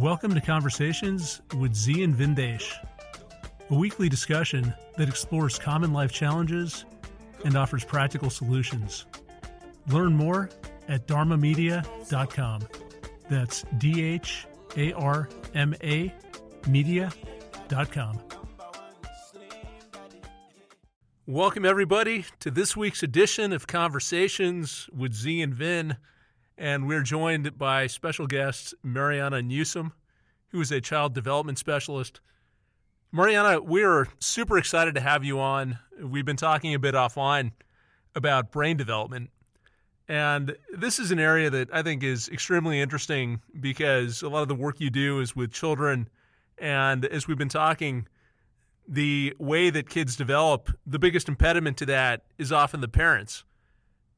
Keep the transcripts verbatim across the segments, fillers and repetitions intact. Welcome to Conversations with Zi and Vindesh, a weekly discussion that explores common life challenges and offers practical solutions. Learn more at dharma media dot com. That's D H A R M A media dot com. Welcome, everybody, to this week's edition of Conversations with Zi and Vin. And we're joined by special guest Marianna Newsam, who is a child development specialist. Marianna, we're super excited to have you on. We've been talking a bit offline about brain development. And this is an area that I think is extremely interesting because a lot of the work you do is with children. And as we've been talking, the way that kids develop, the biggest impediment to that is often the parents.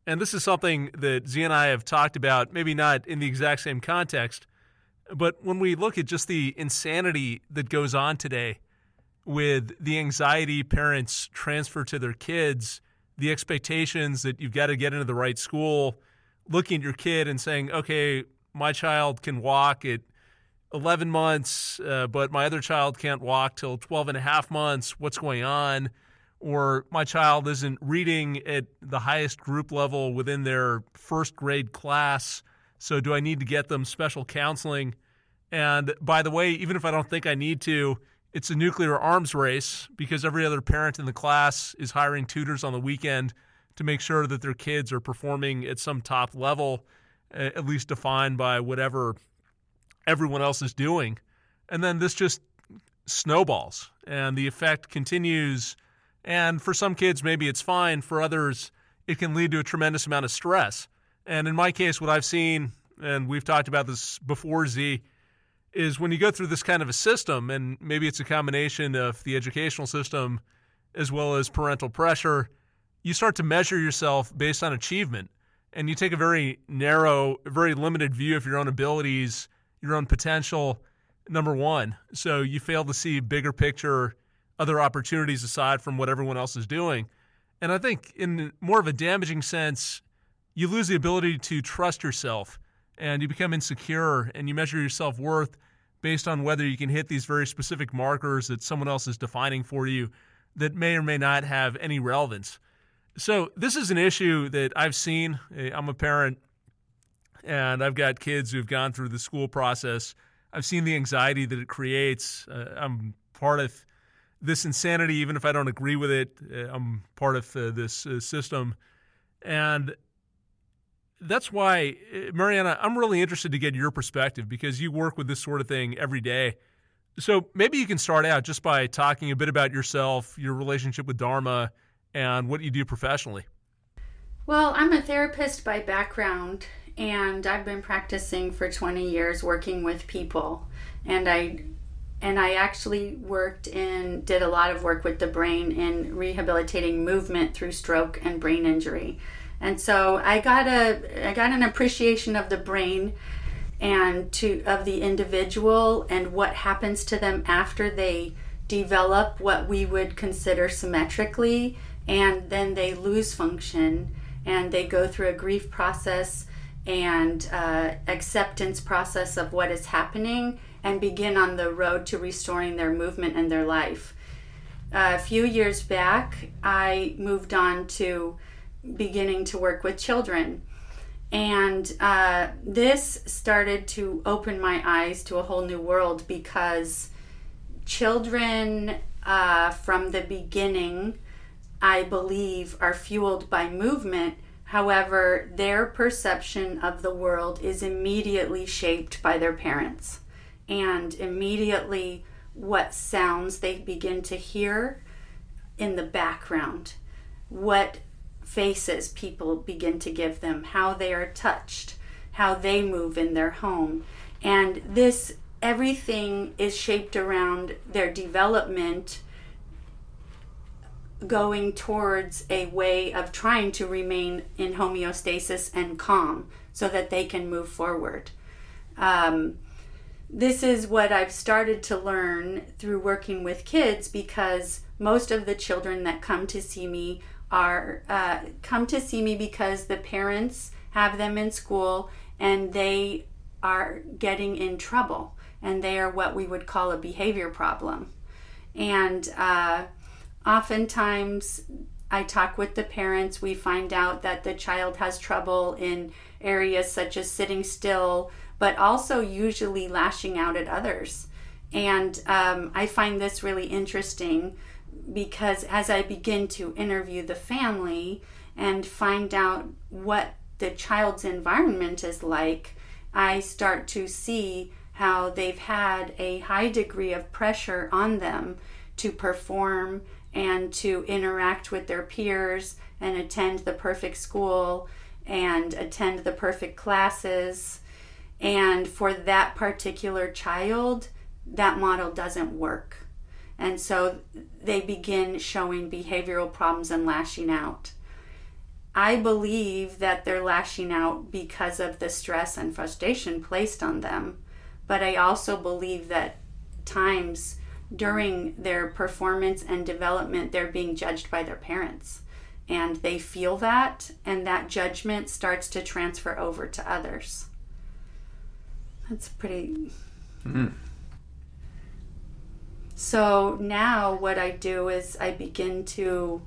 And this is something that Zi and I have talked about, maybe not in the exact same context, but when we look at just the insanity that goes on today with the anxiety parents transfer to their kids, the expectations that you've got to get into the right school, looking at your kid and saying, okay, my child can walk at eleven months, uh, but my other child can't walk till twelve and a half months. What's going on? Or my child isn't reading at the highest group level within their first grade class, so do I need to get them special counseling? And by the way, even if I don't think I need to, it's a nuclear arms race because every other parent in the class is hiring tutors on the weekend to make sure that their kids are performing at some top level, at least defined by whatever everyone else is doing. And then this just snowballs, and the effect continues. And for some kids, maybe it's fine. For others, it can lead to a tremendous amount of stress. And in my case, what I've seen, and we've talked about this before, Zi, is when you go through this kind of a system, and maybe it's a combination of the educational system as well as parental pressure, you start to measure yourself based on achievement. And you take a very narrow, very limited view of your own abilities, your own potential, number one. So you fail to see bigger picture, other opportunities aside from what everyone else is doing. And I think in more of a damaging sense, you lose the ability to trust yourself and you become insecure and you measure your self-worth based on whether you can hit these very specific markers that someone else is defining for you that may or may not have any relevance. So this is an issue that I've seen. I'm a parent and I've got kids who've gone through the school process. I've seen the anxiety that it creates. Uh, I'm part of this insanity, even if I don't agree with it. I'm part of uh, this uh, system. And that's why, Marianna, I'm really interested to get your perspective because you work with this sort of thing every day. So maybe you can start out just by talking a bit about yourself, your relationship with Dharma, and what you do professionally. Well, I'm a therapist by background, and I've been practicing for twenty years working with people. And I And I actually worked in, did a lot of work with the brain in rehabilitating movement through stroke and brain injury. And so I got a, I got an appreciation of the brain and to, of the individual and what happens to them after they develop what we would consider symmetrically, and then they lose function and they go through a grief process and uh, acceptance process of what is happening and begin on the road to restoring their movement and their life. Uh, a few years back, I moved on to beginning to work with children. And uh, this started to open my eyes to a whole new world because children uh, from the beginning, I believe, are fueled by movement. However, their perception of the world is immediately shaped by their parents. And immediately what sounds they begin to hear in the background, what faces people begin to give them, how they are touched, how they move in their home. And this, everything is shaped around their development going towards a way of trying to remain in homeostasis and calm so that they can move forward. Um, This is what I've started to learn through working with kids because most of the children that come to see me are uh, come to see me because the parents have them in school and they are getting in trouble and they are what we would call a behavior problem. And uh, oftentimes I talk with the parents, we find out that the child has trouble in areas such as sitting still, but also usually lashing out at others. And um, I find this really interesting because as I begin to interview the family and find out what the child's environment is like, I start to see how they've had a high degree of pressure on them to perform and to interact with their peers and attend the perfect school and attend the perfect classes. And for that particular child, that model doesn't work. And so they begin showing behavioral problems and lashing out. I believe that they're lashing out because of the stress and frustration placed on them. But I also believe that times during their performance and development, they're being judged by their parents. And they feel that, and that judgment starts to transfer over to others. That's pretty... Mm. So now what I do is I begin to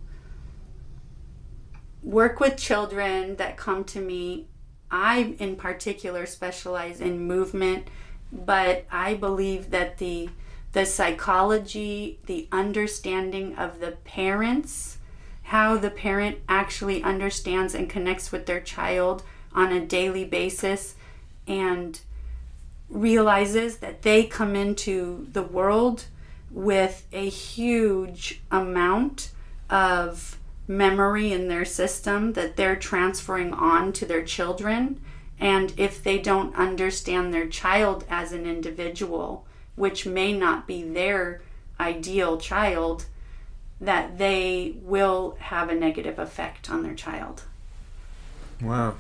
work with children that come to me. I, in particular, specialize in movement, but I believe that the the psychology, the understanding of the parents, how the parent actually understands and connects with their child on a daily basis and realizes that they come into the world with a huge amount of memory in their system that they're transferring on to their children. And if they don't understand their child as an individual, which may not be their ideal child, that they will have a negative effect on their child. Wow.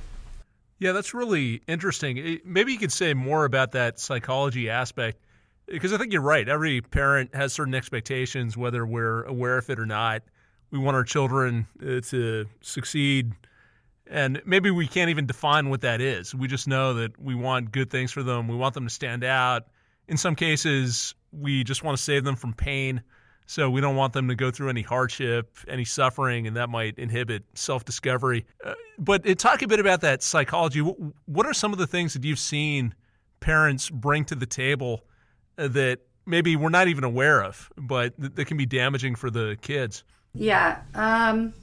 Yeah, that's really interesting. Maybe you could say more about that psychology aspect. Because I think you're right. Every parent has certain expectations, whether we're aware of it or not. We want our children uh, to succeed, and maybe we can't even define what that is. We just know that we want good things for them. We want them to stand out. In some cases, we just want to save them from pain, so we don't want them to go through any hardship, any suffering, and that might inhibit self-discovery. Uh, but uh, talk a bit about that psychology. W- what are some of the things that you've seen parents bring to the table that maybe we're not even aware of, but th- that can be damaging for the kids? Yeah. Um,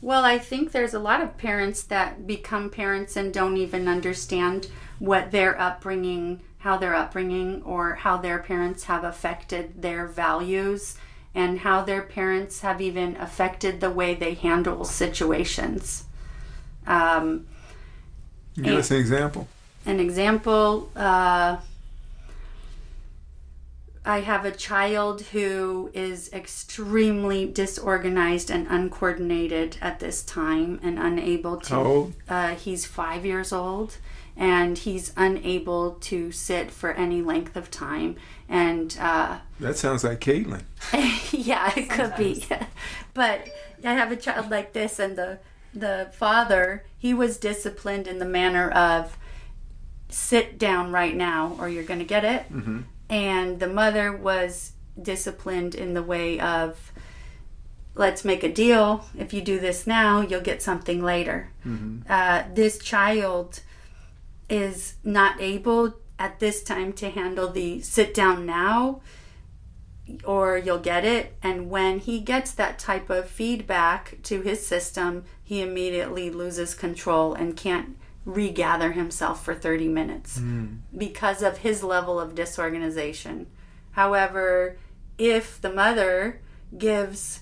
well, I think there's a lot of parents that become parents and don't even understand what their upbringing, how their upbringing or how their parents have affected their values and how their parents have even affected the way they handle situations. Um, Give us an example. An example... Uh, I have a child who is extremely disorganized and uncoordinated at this time and unable to... How old? Uh, he's five years old, and he's unable to sit for any length of time. And uh, that sounds like Caitlin. Yeah, it Sometimes. Could be. But I have a child like this, and the the father, he was disciplined in the manner of, sit down right now or you're going to get it. Mm-hmm. And the mother was disciplined in the way of, let's make a deal. If you do this now, you'll get something later. Mm-hmm. Uh, this child is not able at this time to handle the sit down now or you'll get it. And when he gets that type of feedback to his system, he immediately loses control and can't regather himself for thirty minutes mm. because of his level of disorganization. However, if the mother gives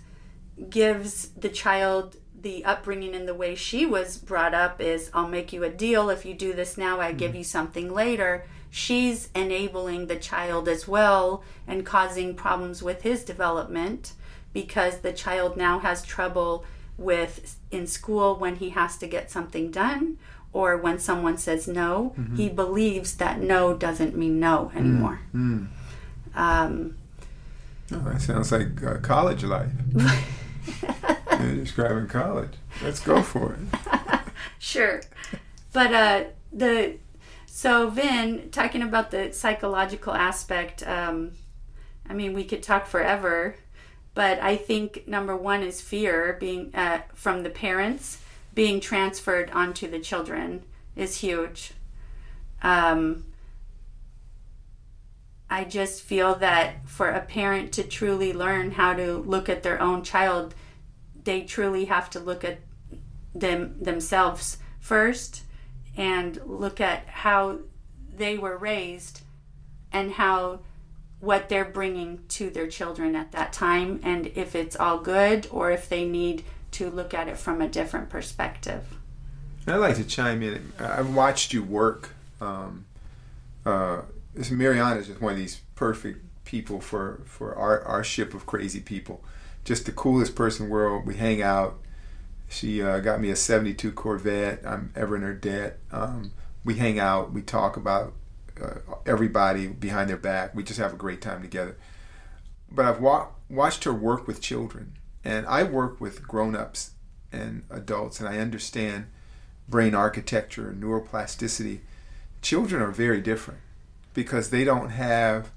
gives the child the upbringing in the way she was brought up is, I'll make you a deal. If you do this now, I mm. give you something later. She's enabling the child as well and causing problems with his development because the child now has trouble with in school when he has to get something done. Or when someone says no, mm-hmm. he believes that no doesn't mean no anymore. Mm-hmm. Um, oh, that sounds like uh, college life. You're describing college. Let's go for it. Sure. But uh, the So Vin, talking about the psychological aspect, um, I mean, we could talk forever, but I think number one is fear being uh, from the parents being transferred onto the children is huge. Um, I just feel that for a parent to truly learn how to look at their own child, they truly have to look at them themselves first and look at how they were raised and how what they're bringing to their children at that time, and if it's all good or if they need to look at it from a different perspective. I'd like to chime in. I've watched you work. Um, uh, Marianna is just one of these perfect people for, for our, our ship of crazy people. Just the coolest person in the world. We hang out. She uh, got me a seventy-two Corvette. I'm ever in her debt. Um, we hang out. We talk about uh, everybody behind their back. We just have a great time together. But I've wa- watched her work with children. And I work with grown-ups and adults, and I understand brain architecture, neuroplasticity. Children are very different because they don't have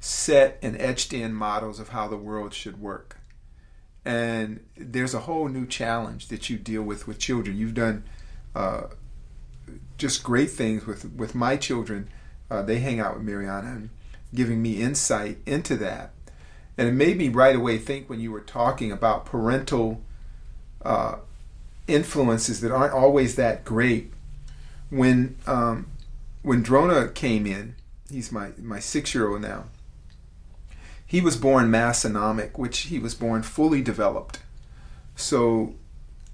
set and etched-in models of how the world should work. And there's a whole new challenge that you deal with with children. You've done uh, just great things with, with my children. Uh, they hang out with Marianna and giving me insight into that. And it made me right away think when you were talking about parental uh, influences that aren't always that great. When um, when Drona came in, he's my, my six-year-old now, he was born massonomic, which he was born fully developed. So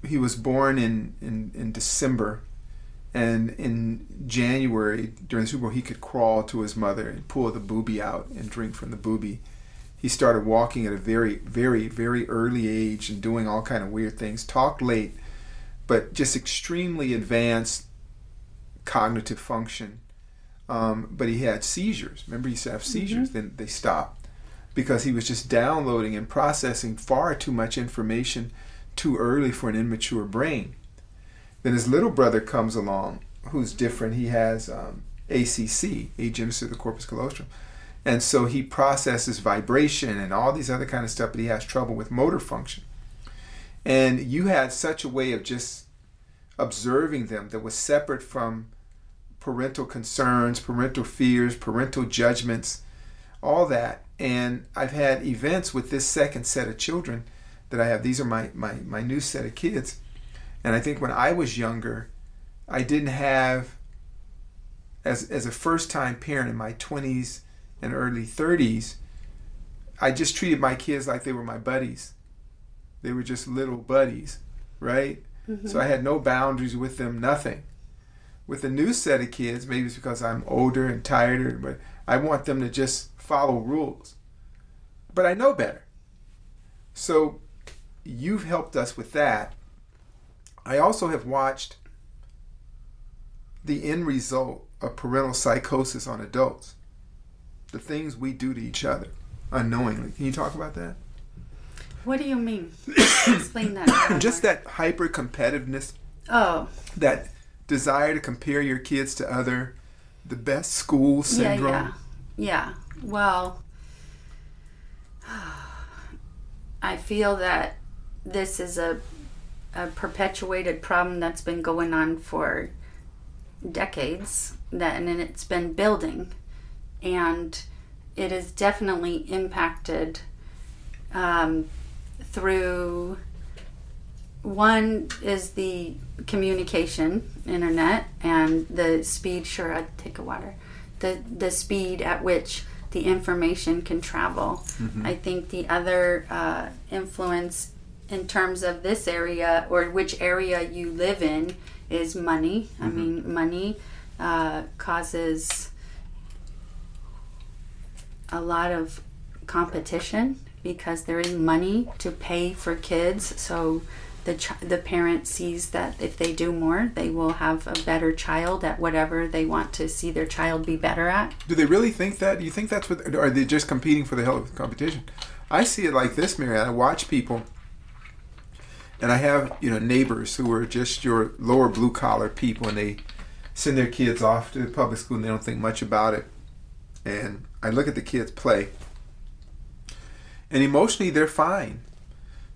he was born in, in, in December, and in January, during the Super Bowl, he could crawl to his mother and pull the boobie out and drink from the boobie. He started walking at a very, very, very early age and doing all kind of weird things, talked late, but just extremely advanced cognitive function. Um, but he had seizures. Remember, he used to have seizures, mm-hmm. Then they stopped, because he was just downloading and processing far too much information too early for an immature brain. Then his little brother comes along, who's different. He has um, A C C, Agenesis of the Corpus Callosum. And so he processes vibration and all these other kind of stuff, but he has trouble with motor function. And you had such a way of just observing them that was separate from parental concerns, parental fears, parental judgments, all that. And I've had events with this second set of children that I have. These are my, my, my new set of kids. And I think when I was younger, I didn't have, as, as a first-time parent in my twenties and early thirties, I just treated my kids like they were my buddies. They were just little buddies, right? Mm-hmm. So I had no boundaries with them, nothing. With a new set of kids, maybe it's because I'm older and tireder, but I want them to just follow rules, but I know better. So you've helped us with that. I also have watched the end result of parental psychosis on adults, the things we do to each other unknowingly. Can you talk about that? What do you mean? Explain that. Just that hyper competitiveness. Oh. That desire to compare your kids to other, the best school syndrome. Yeah, yeah. yeah. Well, I feel that this is a, a perpetuated problem that's been going on for decades, that, and it's been building, and it is definitely impacted um, through, one is the communication, internet, and the speed, sure, I'd take a water, the, the speed at which the information can travel. Mm-hmm. I think the other uh, influence in terms of this area or which area you live in is money. Mm-hmm. I mean, money uh, causes a lot of competition because there is money to pay for kids. So the ch- the parent sees that if they do more, they will have a better child at whatever they want to see their child be better at. Do they really think that? Do you think that's what, or are they just competing for the hell of the competition? I see it like this, Marianna. I watch people, and I have, you know, neighbors who are just your lower blue collar people, and they send their kids off to public school and they don't think much about it. And I look at the kids play, and emotionally they're fine.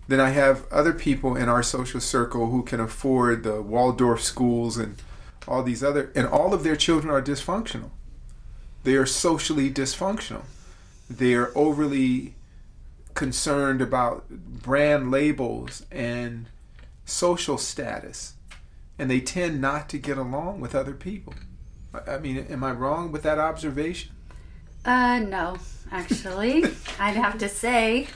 Then I have other people in our social circle who can afford the Waldorf schools and all these other, and all of their children are dysfunctional. They are socially dysfunctional. They are overly concerned about brand labels and social status, and they tend not to get along with other people. I mean, am I wrong with that observation? Uh, no, actually. I'd have to say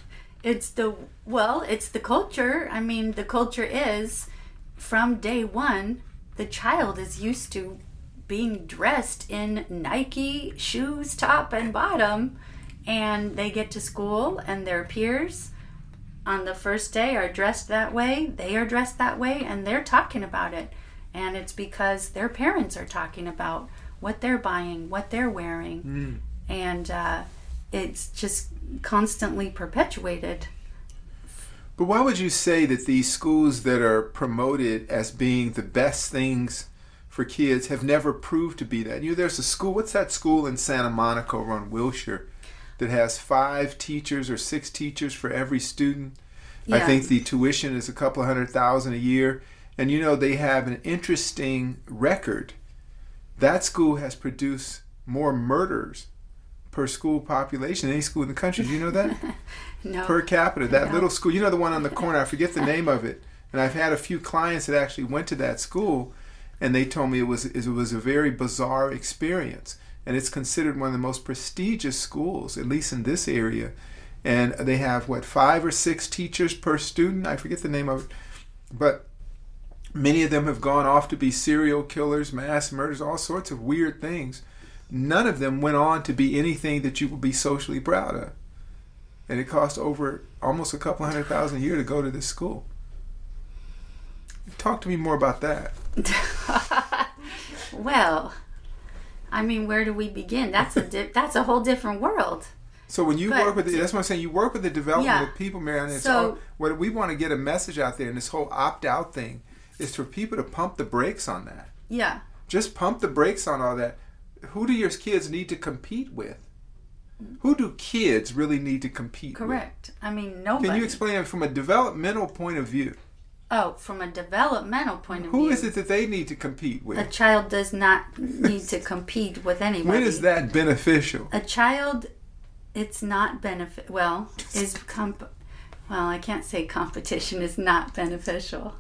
it's the, well, it's the culture. I mean, the culture is, from day one, the child is used to being dressed in Nike shoes, top and bottom, and they get to school and their peers on the first day are dressed that way, they are dressed that way, and they're talking about it. And it's because their parents are talking about what they're buying, what they're wearing. Mm. And uh, it's just constantly perpetuated. But why would you say that these schools that are promoted as being the best things for kids have never proved to be that? You know, there's a school, what's that school in Santa Monica or on Wilshire that has five teachers or six teachers for every student? Yeah. I think the tuition is a couple hundred thousand a year. And, you know, they have an interesting record. That school has produced more murders per school population than any school in the country. Do you know that? No. Per capita. That no. Little school. You know the one on the corner. I forget the name of it. And I've had a few clients that actually went to that school, and they told me it was it was a very bizarre experience. And it's considered one of the most prestigious schools, at least in this area. And they have, what, five or six teachers per student? I forget the name of it. But many of them have gone off to be serial killers, mass murders, all sorts of weird things. None of them went on to be anything that you would be socially proud of. And it cost over almost a couple hundred thousand a year to go to this school. Talk to me more about that. Well, I mean, where do we begin? That's a di- that's a whole different world. So when you but, work with, the, that's what I'm saying, you work with the development yeah. of people, Marianna. It's so, all, what we want to get a message out there, and this whole opt-out thing is for people to pump the brakes on that. Yeah. Just pump the brakes on all that. Who do your kids need to compete with? Who do kids really need to compete Correct. with? Correct. I mean, nobody. Can you explain it from a developmental point of view? Oh, from a developmental point of Who view. Who is it that they need to compete with? A child does not need to compete with anybody. When is that beneficial? A child, it's not benefit. Well, is comp- well, I can't say competition is not beneficial,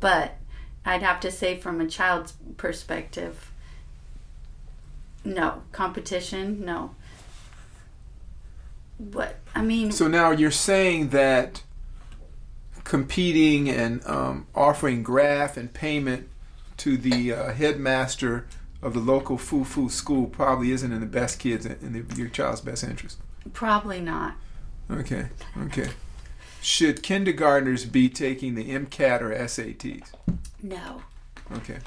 but I'd have to say from a child's perspective, no. Competition, no. What, I mean... So now you're saying that competing and um, offering graft and payment to the uh, headmaster of the local foo-foo school probably isn't in the best kids, in the, your child's best interest. Probably not. Okay, okay. Should kindergartners be taking the MCAT or S A Ts? No. Okay.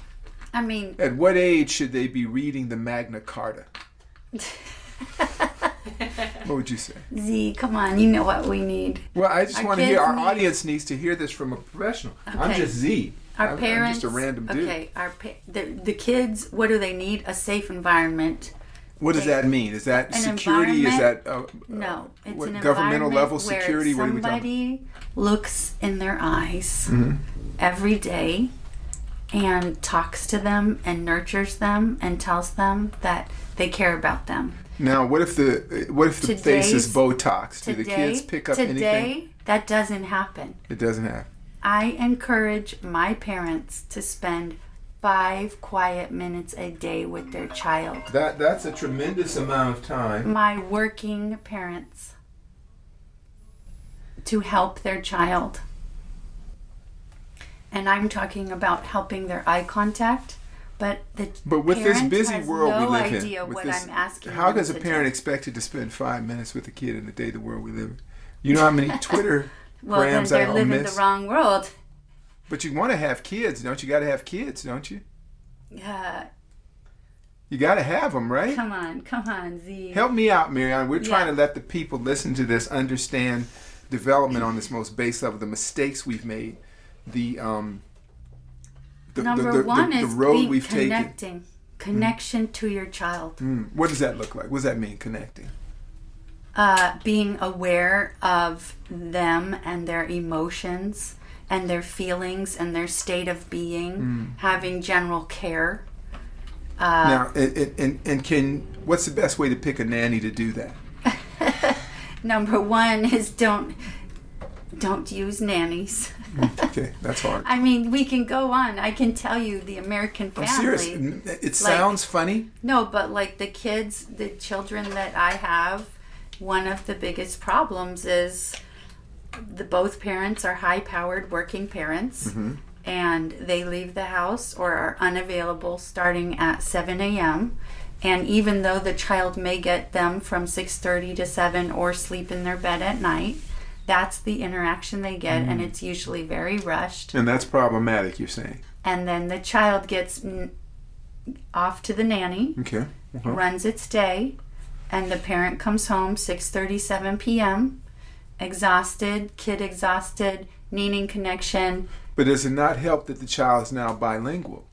I mean... At what age should they be reading the Magna Carta? What would you say? Z, come on, you know what we need. Well, I just our want to hear, our need... audience needs to hear this from a professional. Okay. I'm just Z. Our I'm, parents... I'm just a random dude. Okay, our pa- the, the kids, what do they need? A safe environment. What does they, that mean? Is that security? Is that... Uh, no, it's what, an governmental level security? What are we talking about? Somebody looks in their eyes mm-hmm. every day and talks to them and nurtures them and tells them that they care about them. Now, what if the what if the Today's, face is Botox? Do today, the kids pick up today, anything? Today, that doesn't happen. It doesn't happen. I encourage my parents to spend five quiet minutes a day with their child. That That's a tremendous amount of time. My working parents to help their child. And I'm talking about helping their eye contact, but the but with this busy world no we live in, no idea what this, I'm asking. How does a parent expected to spend five minutes with a kid in the day the world we live in? You know how many Twitter well, grams I don't miss. Well, they're living the wrong world. But you want to have kids, don't you? Got to have kids, don't you? Yeah. Uh, you got to have them, right? Come on, come on, Z. Help me out, Marianna. We're yeah. trying to let the people listen to this understand development on this most base level, the mistakes we've made. The um, the, number the, the, one the, the is road we've connecting. Taken. Connection mm. to your child. Mm. What does that look like? What does that mean, connecting? Uh, being aware of them and their emotions and their feelings and their state of being, mm. having general care. Uh, now, and, and, and can what's the best way to pick a nanny to do that? Number one is don't don't use nannies. Okay, that's hard. I mean, we can go on. I can tell you the American family. I'm serious. It sounds like, funny. No, but like the kids, the children that I have, one of the biggest problems is the both parents are high-powered working parents, mm-hmm. and they leave the house or are unavailable starting at seven a.m., and even though the child may get them from six thirty to seven or sleep in their bed at night, that's the interaction they get, mm. and it's usually very rushed. And that's problematic, you're saying. And then the child gets n- off to the nanny, okay. uh-huh. runs its day, and the parent comes home six thirty, seven p.m., exhausted, kid exhausted, needing connection. But does it not help that the child is now bilingual?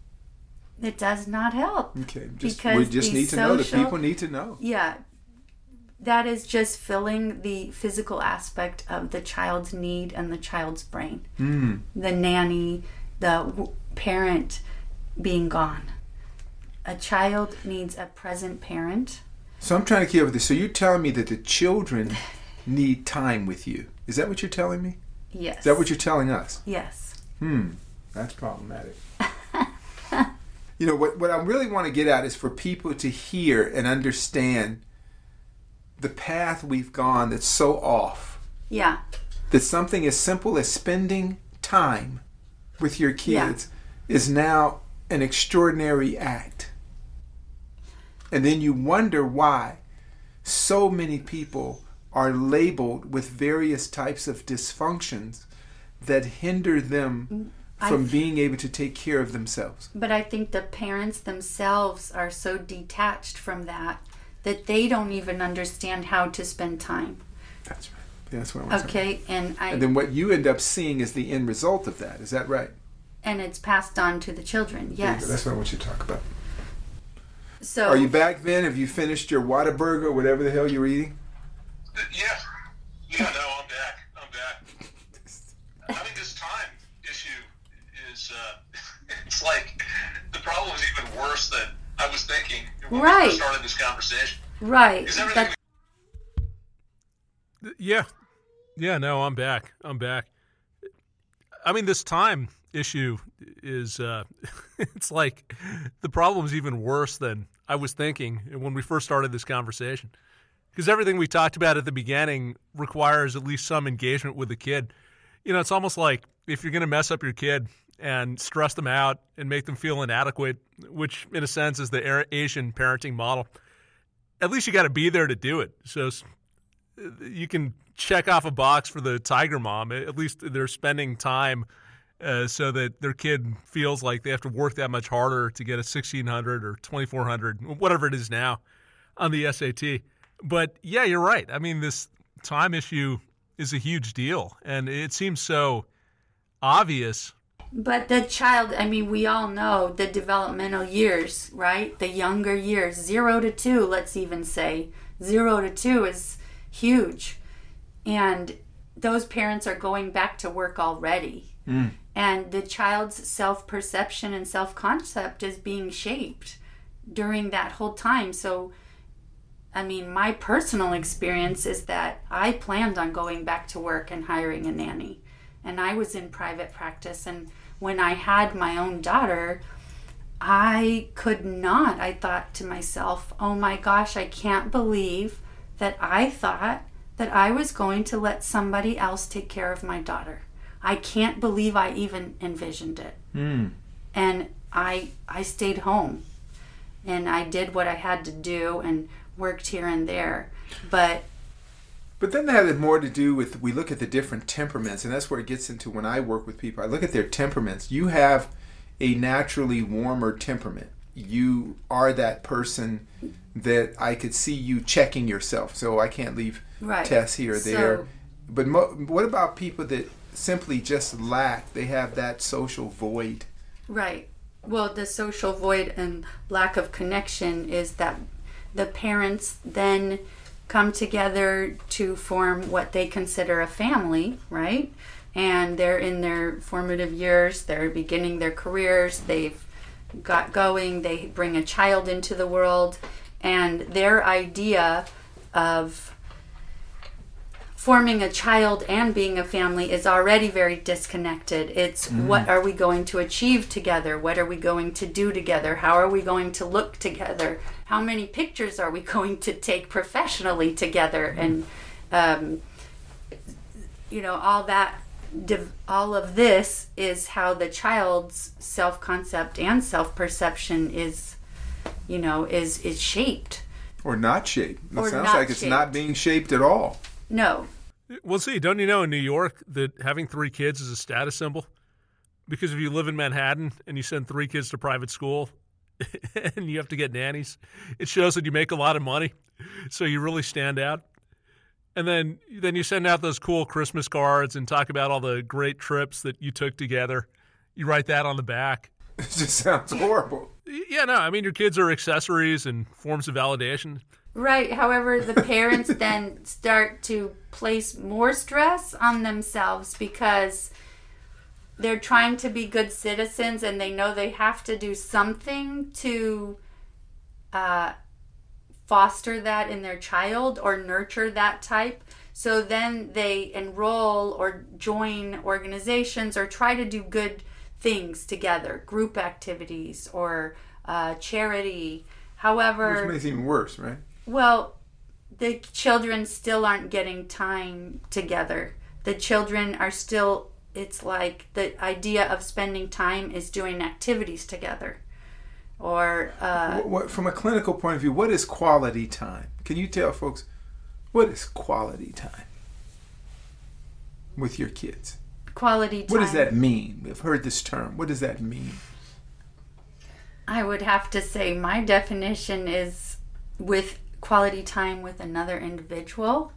It does not help. Okay, just, because we just need to social, know that people need to know. Yeah, that is just filling the physical aspect of the child's need and the child's brain. Mm. The nanny, the w- parent being gone. A child needs a present parent. So I'm trying to keep up with this. So you're telling me that the children need time with you. Is that what you're telling me? Yes. Is that what you're telling us? Yes. Hmm. That's problematic. You know, what, what I really want to get at is for people to hear and understand the path we've gone that's so off. Yeah. That something as simple as spending time with your kids yeah. is now an extraordinary act. And then you wonder why so many people are labeled with various types of dysfunctions that hinder them from th- being able to take care of themselves. But I think the parents themselves are so detached from that that they don't even understand how to spend time. That's right. Yeah, that's what I want to say. Okay, and I... And then what you end up seeing is the end result of that. Is that right? And it's passed on to the children, yes. That's what I want you to talk about. So, are you back then? Have you finished your Whataburger or whatever the hell you're eating? Yeah. Yeah, no, I'm back. I'm back. I think this time issue is, uh, it's like the problem is even worse than I was thinking when right. we started this conversation. Right. Is everything... Yeah. Yeah, no, I'm back. I'm back. I mean, this time issue is, uh, it's like the problem's even worse than I was thinking when we first started this conversation. Because everything we talked about at the beginning requires at least some engagement with the kid. You know, it's almost like if you're going to mess up your kid and stress them out and make them feel inadequate, which in a sense is the Asian parenting model, at least you got to be there to do it. So you can check off a box for the tiger mom. At least they're spending time Uh, so that their kid feels like they have to work that much harder to get a sixteen hundred or twenty-four hundred, whatever it is now, on the S A T. But, yeah, you're right. I mean, this time issue is a huge deal, and it seems so obvious. But the child, I mean, we all know the developmental years, right? The younger years, zero to two, let's even say. Zero to two is huge. And those parents are going back to work already. Mm. And the child's self-perception and self-concept is being shaped during that whole time. So, I mean, my personal experience is that I planned on going back to work and hiring a nanny. And I was in private practice. And when I had my own daughter, I could not. I thought to myself, oh my gosh, I can't believe that I thought that I was going to let somebody else take care of my daughter. I can't believe I even envisioned it. Mm. And I I stayed home and I did what I had to do and worked here and there. But but then that had more to do with, we look at the different temperaments, and that's where it gets into when I work with people. I look at their temperaments. You have a naturally warmer temperament. You are that person that I could see you checking yourself. So I can't leave right. tests here or there. So, but mo- what about people that simply just lack, they have that social void. Right. Well, the social void and lack of connection is that the parents then come together to form what they consider a family, right? And they're in their formative years, they're beginning their careers, they've got going, they bring a child into the world, and their idea of forming a child and being a family is already very disconnected. It's mm. what are we going to achieve together? What are we going to do together? How are we going to look together? How many pictures are we going to take professionally together? And, um, you know, all that, all of this is how the child's self-concept and self-perception is, you know, is, is shaped. Or not shaped. It or sounds like shaped. It's not being shaped at all. No. Well, see, don't you know in New York that having three kids is a status symbol? Because if you live in Manhattan and you send three kids to private school and you have to get nannies, it shows that you make a lot of money, so you really stand out. And then then you send out those cool Christmas cards and talk about all the great trips that you took together. You write that on the back. It just sounds horrible. Yeah, no, I mean, your kids are accessories and forms of validation. Right. However, the parents then start to place more stress on themselves because they're trying to be good citizens and they know they have to do something to uh, foster that in their child or nurture that type. So then they enroll or join organizations or try to do good things together, group activities or uh, charity. However, which makes it even worse, right? Well, the children still aren't getting time together. The children are still, it's like the idea of spending time is doing activities together. Or uh, what, what, from a clinical point of view, what is quality time? Can you tell folks, what is quality time with your kids? Quality time. What does that mean? We've heard this term. What does that mean? I would have to say my definition is with quality time with another individual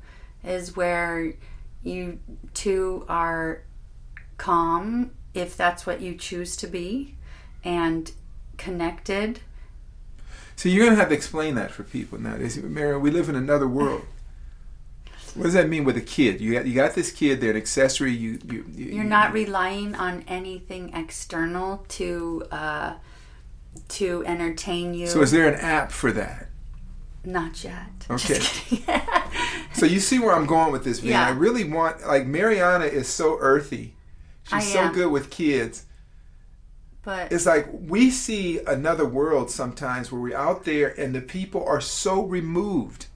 is where you two are calm, if that's what you choose to be, and connected. So you're going to have to explain that for people nowadays. Marianna, we live in another world. What does that mean with a kid? You got, you got this kid, they're an accessory. You, you, you, you're not you, relying on anything external to uh, to entertain you. So is there an app for that? Not yet. Okay. So you see where I'm going with this, Vin. Yeah. I really want, like, Marianna is so earthy. She's so good with kids. But it's like we see another world sometimes where we're out there and the people are so removed.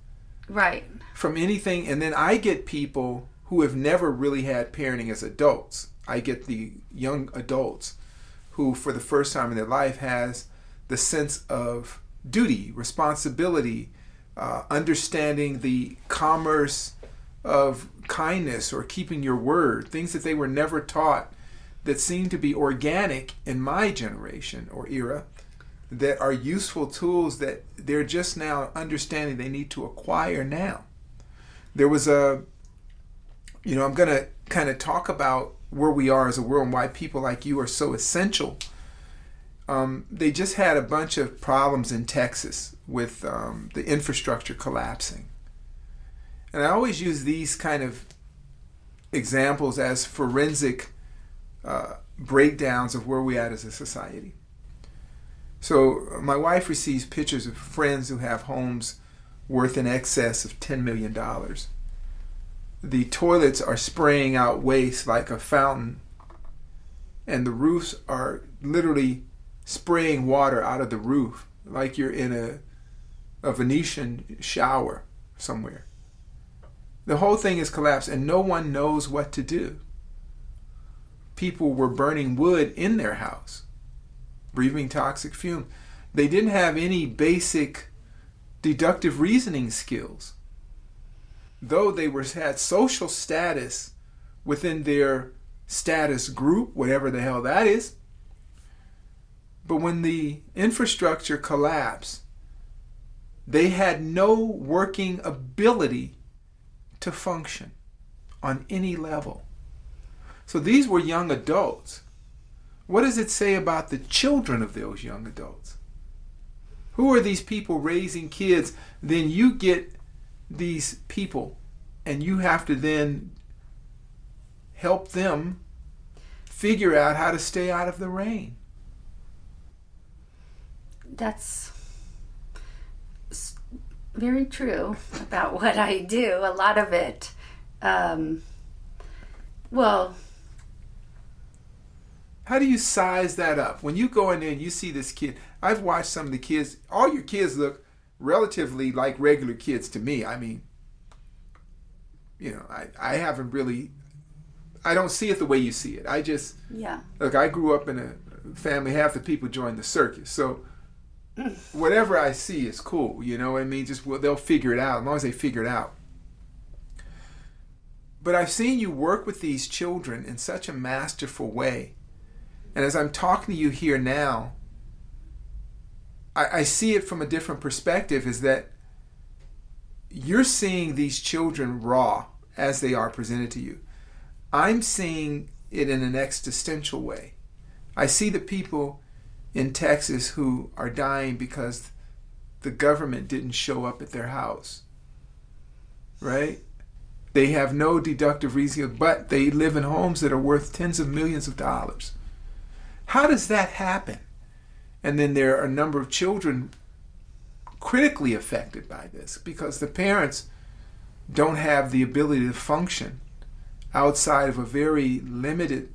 Right. From anything. And then I get people who have never really had parenting as adults. I get the young adults who, for the first time in their life, has the sense of duty, responsibility, uh, understanding the commerce of kindness or keeping your word, things that they were never taught that seem to be organic in my generation or era, that are useful tools that they're just now understanding they need to acquire now. There was a, you know, I'm going to kind of talk about where we are as a world and why people like you are so essential. Um, they just had a bunch of problems in Texas with um, the infrastructure collapsing. And I always use these kind of examples as forensic uh, breakdowns of where we're at as a society. So my wife receives pictures of friends who have homes worth in excess of ten million dollars. The toilets are spraying out waste like a fountain, and the roofs are literally spraying water out of the roof like you're in a a Venetian shower somewhere. The whole thing has collapsed and no one knows what to do. People were burning wood in their house, breathing toxic fumes. They didn't have any basic deductive reasoning skills. Though they were had social status within their status group, whatever the hell that is. But when the infrastructure collapsed, they had no working ability to function on any level. So these were young adults. What does it say about the children of those young adults? Who are these people raising kids? Then you get these people and you have to then help them figure out how to stay out of the rain. That's very true about what I do. A lot of it, um, well... How do you size that up? When you go in there and you see this kid, I've watched some of the kids, all your kids look relatively like regular kids to me. I mean, you know, I, I haven't really, I don't see it the way you see it. I just, yeah. Look, I grew up in a family, half the people joined the circus. So whatever I see is cool, you know what I mean? Just, well, they'll figure it out, as long as they figure it out. But I've seen you work with these children in such a masterful way. And as I'm talking to you here now, I, I see it from a different perspective, is that you're seeing these children raw as they are presented to you. I'm seeing it in an existential way. I see the people in Texas who are dying because the government didn't show up at their house, right? They have no deductive reason, but they live in homes that are worth tens of millions of dollars. How does that happen? And then there are a number of children critically affected by this because the parents don't have the ability to function outside of a very limited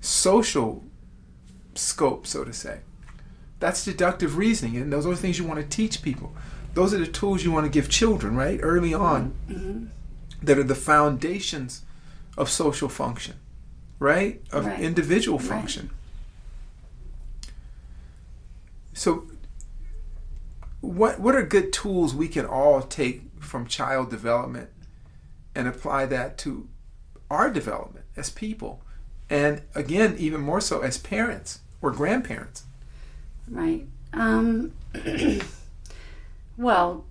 social scope, so to say. That's deductive reasoning, and those are the things you want to teach people. Those are the tools you want to give children, right, early on, mm-hmm. that are the foundations of social function, right, of right. individual function. Right. So what what are good tools we can all take from child development and apply that to our development as people? And again, even more so as parents or grandparents. Right. Um, well,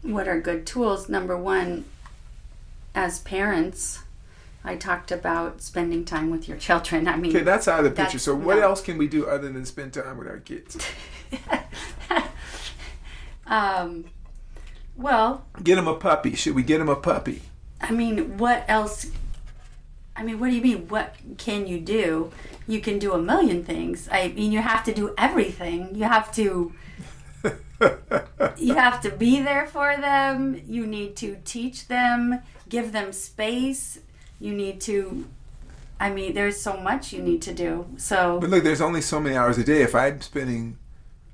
what are good tools? Number one, as parents, I talked about spending time with your children. I mean, okay, that's out of the picture. So what no. else can we do other than spend time with our kids? um, well, get them a puppy. Should we get them a puppy? I mean, what else? I mean, what do you mean? What can you do? You can do a million things. I mean, you have to do everything. You have to. You have to be there for them. You need to teach them. Give them space. You need to, I mean, there's so much you need to do. So, but look, there's only so many hours a day. If I'm spending,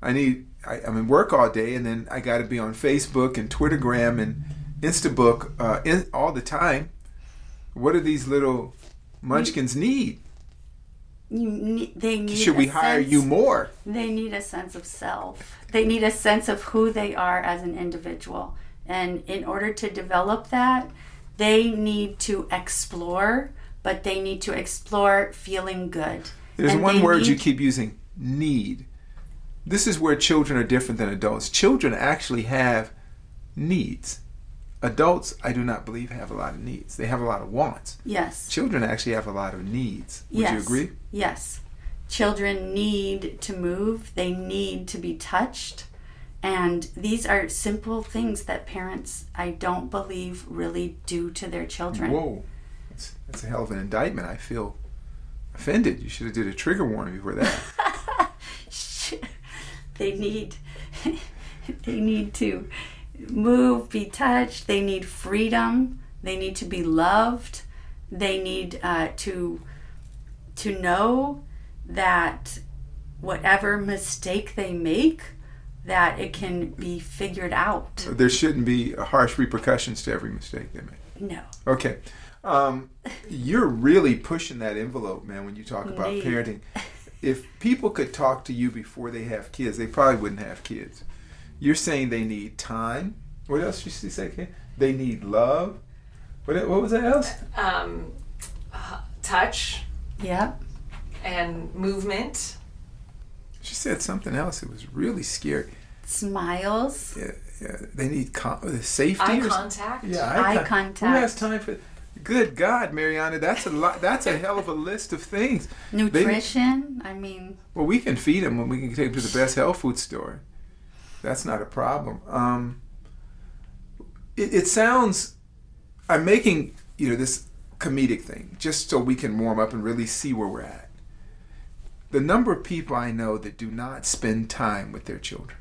I need, I, I'm in work all day, and then I got to be on Facebook and Twittergram and Instabook uh, in, all the time. What do these little munchkins you, need? You need? They need. Should we hire sense, you more? They need a sense of self. They need a sense of who they are as an individual, and in order to develop that. They need to explore, but they need to explore feeling good. There's and one word need... you keep using, need. This is where children are different than adults. Children actually have needs. Adults, I do not believe, have a lot of needs. They have a lot of wants. Yes. Children actually have a lot of needs. Would yes. you agree? Yes. Children need to move. They need to be touched. And these are simple things that parents, I don't believe, really do to their children. Whoa. That's, that's a hell of an indictment. I feel offended. You should have did a trigger warning before that. They need they need to move, be touched. They need freedom. They need to be loved. They need uh, to to know that whatever mistake they make, that it can be figured out. There shouldn't be harsh repercussions to every mistake they make. No. Okay. Um, you're really pushing that envelope, man, when you talk about Maybe. parenting. If people could talk to you before they have kids, they probably wouldn't have kids. You're saying they need time. What else did you say, Kate? They need love. What, what was that else? Um, touch. Yeah. And movement. She said something else. It was really scary. Smiles. Yeah, yeah. They need con- safety. Eye contact. Yeah, eye, eye con- contact. Who has time for Good God, Marianna, that's a lot. That's a hell of a list of things. Nutrition, they, I mean. Well, we can feed them when we can take them to the best health food store. That's not a problem. Um, it, it sounds. I'm making you know this comedic thing just so we can warm up and really see where we're at. The number of people I know that do not spend time with their children.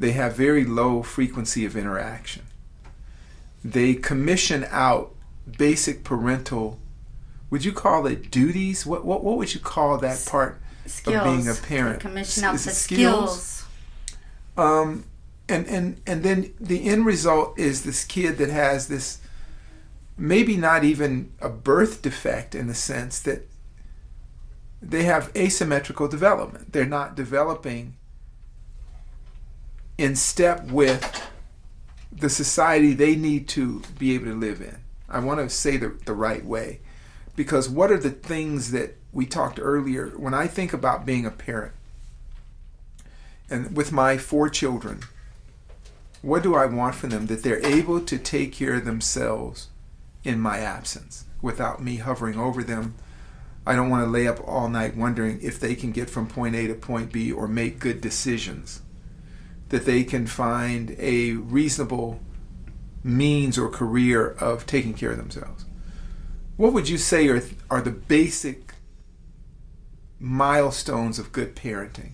They have very low frequency of interaction. They commission out basic parental, would you call it duties? What what what would you call that part skills. Of being a parent? They commission out the skills. skills. Um, and, and, and then the end result is this kid that has this, maybe not even a birth defect in the sense that they have asymmetrical development. They're not developing in step with the society they need to be able to live in. I want to say the, the right way, because what are the things that we talked earlier? When I think about being a parent, and with my four children, what do I want for them? That they're able to take care of themselves in my absence without me hovering over them. I don't want to lay up all night wondering if they can get from point A to point B or make good decisions, that they can find a reasonable means or career of taking care of themselves. What would you say are, are the basic milestones of good parenting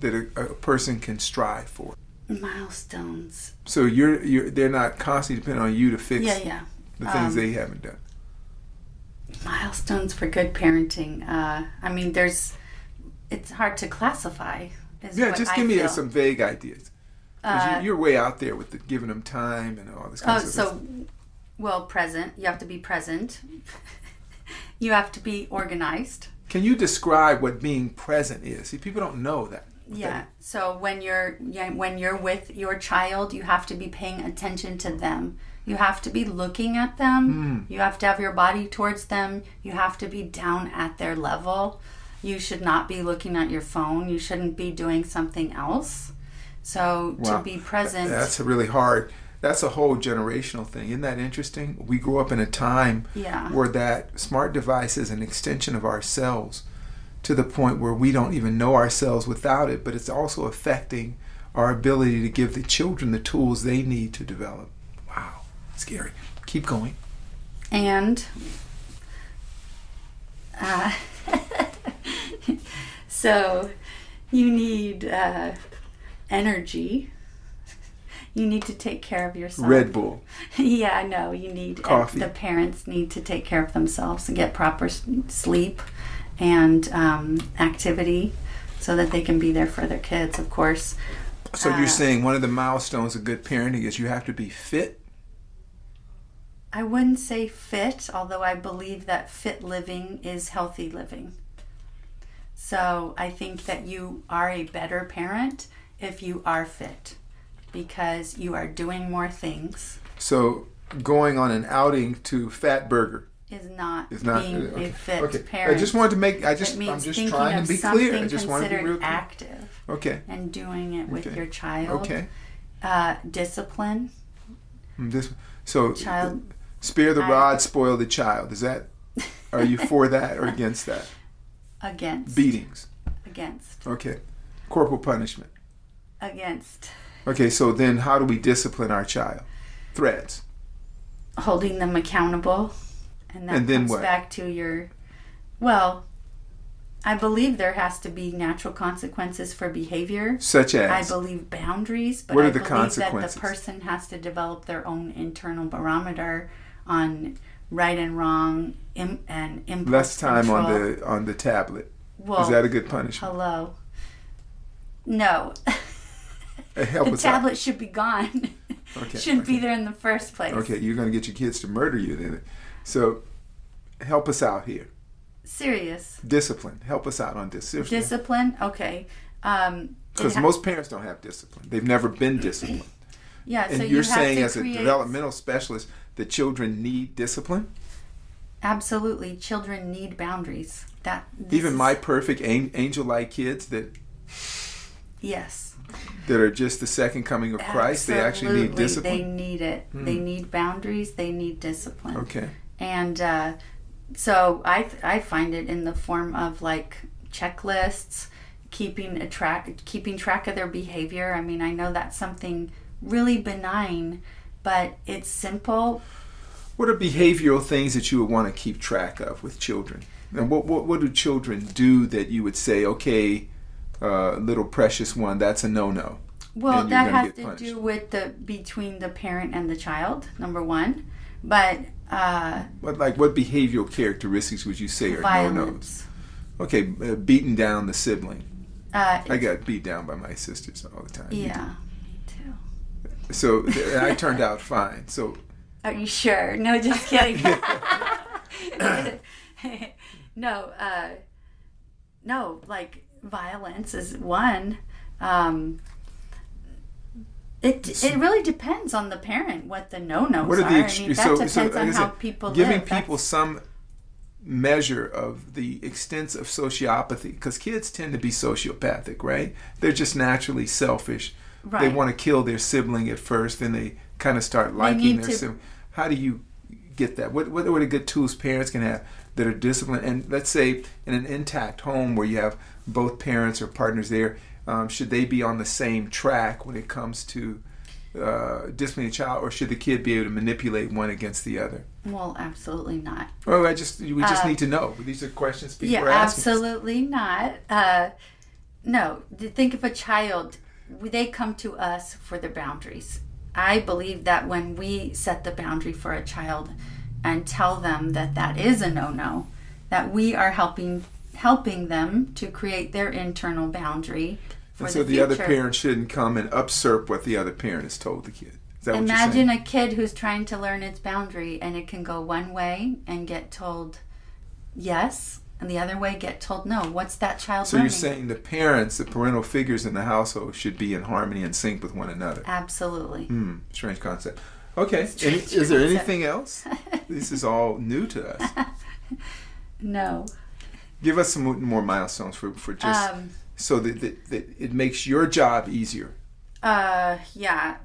that a, a person can strive for? Milestones. So you're you're they're not constantly dependent on you to fix yeah, yeah. the things um, they haven't done. Milestones for good parenting. Uh, I mean, there's it's hard to classify. Yeah, just give I me a, some vague ideas. Uh, you, you're way out there with the, giving them time and all this kind oh, of stuff. Oh, so, well, present. You have to be present. You have to be organized. Can you describe what being present is? See, people don't know that. Yeah. They, so when you're yeah, when you're with your child, you have to be paying attention to them. You have to be looking at them. Mm. You have to have your body towards them. You have to be down at their level. You should not be looking at your phone. You shouldn't be doing something else. So wow. to be present. That's really hard. That's a whole generational thing. Isn't that interesting? We grew up in a time yeah. where that smart device is an extension of ourselves to the point where we don't even know ourselves without it, but it's also affecting our ability to give the children the tools they need to develop. Wow. Scary. Keep going. And... Uh, So you need uh, energy. You need to take care of yourself. Red Bull. Yeah, I know. You need coffee. The parents need to take care of themselves and get proper sleep and um, activity so that they can be there for their kids, of course. So uh, you're saying one of the milestones of good parenting is you have to be fit? I wouldn't say fit, although I believe that fit living is healthy living. So I think that you are a better parent if you are fit, because you are doing more things. So going on an outing to Whataburger is not is not being okay. a fit okay. parent. I just wanted to make. I just. It means I'm just thinking trying of to be clear. I just want to be real clear. Active. Okay. And doing it with okay. your child. Okay. Uh, discipline. This so child. Spare the rod, I, spoil the child. Is that? Are you for that or against that? Against. Beatings. Against. Okay. Corporal punishment. Against. Okay, so then how do we discipline our child? Threats. Holding them accountable. And that and then comes what? Back to your... Well, I believe there has to be natural consequences for behavior. Such as? I believe boundaries, but what are I the believe consequences? That the person has to develop their own internal barometer on... right and wrong, im- and impulse less time control. on the on the tablet. Well, is that a good punishment? Hello. No. Help the tablet out. Should be gone. Okay. Shouldn't okay. be there in the first place. Okay, you're going to get your kids to murder you then. So, help us out here. Serious. Discipline. Help us out on discipline. Discipline. Okay. Um, because ha- most parents don't have discipline. They've never been disciplined. Yeah. And so you're you saying as create... a developmental specialist. The children need discipline? Absolutely. Children need boundaries. That Even my perfect angel-like kids that... Yes. that are just the second coming of Christ. Absolutely. They actually need discipline. They need it. Hmm. They need boundaries. They need discipline. Okay. And uh, so I I find it in the form of like checklists, keeping a track, keeping track of their behavior. I mean, I know that's something really benign, but it's simple. What are behavioral things that you would want to keep track of with children? And what what, what do children do that you would say, okay, uh, little precious one, that's a no-no? Well, that has to do with the between the parent and the child, number one. But uh, what like what behavioral characteristics would you say are no-nos? Okay, uh, beating down the sibling. Uh, I got beat down by my sisters all the time. Yeah, me too. So I turned out fine. So. Are you sure? No, just kidding. No, uh, no, like violence is one. Um, it it really depends on the parent what the no-nos what are. The ext- I mean, that so, depends so, like on said, how people giving live. Giving people That's- some measure of the extent of sociopathy, because kids tend to be sociopathic, right? They're just naturally selfish. Right. They want to kill their sibling at first, then they kind of start liking their to, sibling. How do you get that? What what are the good tools parents can have that are disciplined? And let's say in an intact home where you have both parents or partners there, um, should they be on the same track when it comes to uh, disciplining a child, or should the kid be able to manipulate one against the other? Well, absolutely not. Well, I just we just uh, need to know. These are questions people yeah, are asking. Yeah, absolutely not. Uh, no, think of a child. They come to us for the boundaries. I believe that when we set the boundary for a child and tell them that that is a no-no, that we are helping helping them to create their internal boundary for the future. And so the other parent shouldn't come and usurp what the other parent has told the kid. Is that what you're saying? Imagine a kid who's trying to learn its boundary, and it can go one way and get told yes, and the other way get told no. What's that child so learning? So you're saying the parents, the parental figures in the household, should be in harmony and sync with one another. Absolutely. Hmm. Strange concept. Okay. Strange Any, concept. Is there anything else? This is all new to us. No. Give us some more milestones for, for just um, so that, that, that it makes your job easier. Uh, yeah.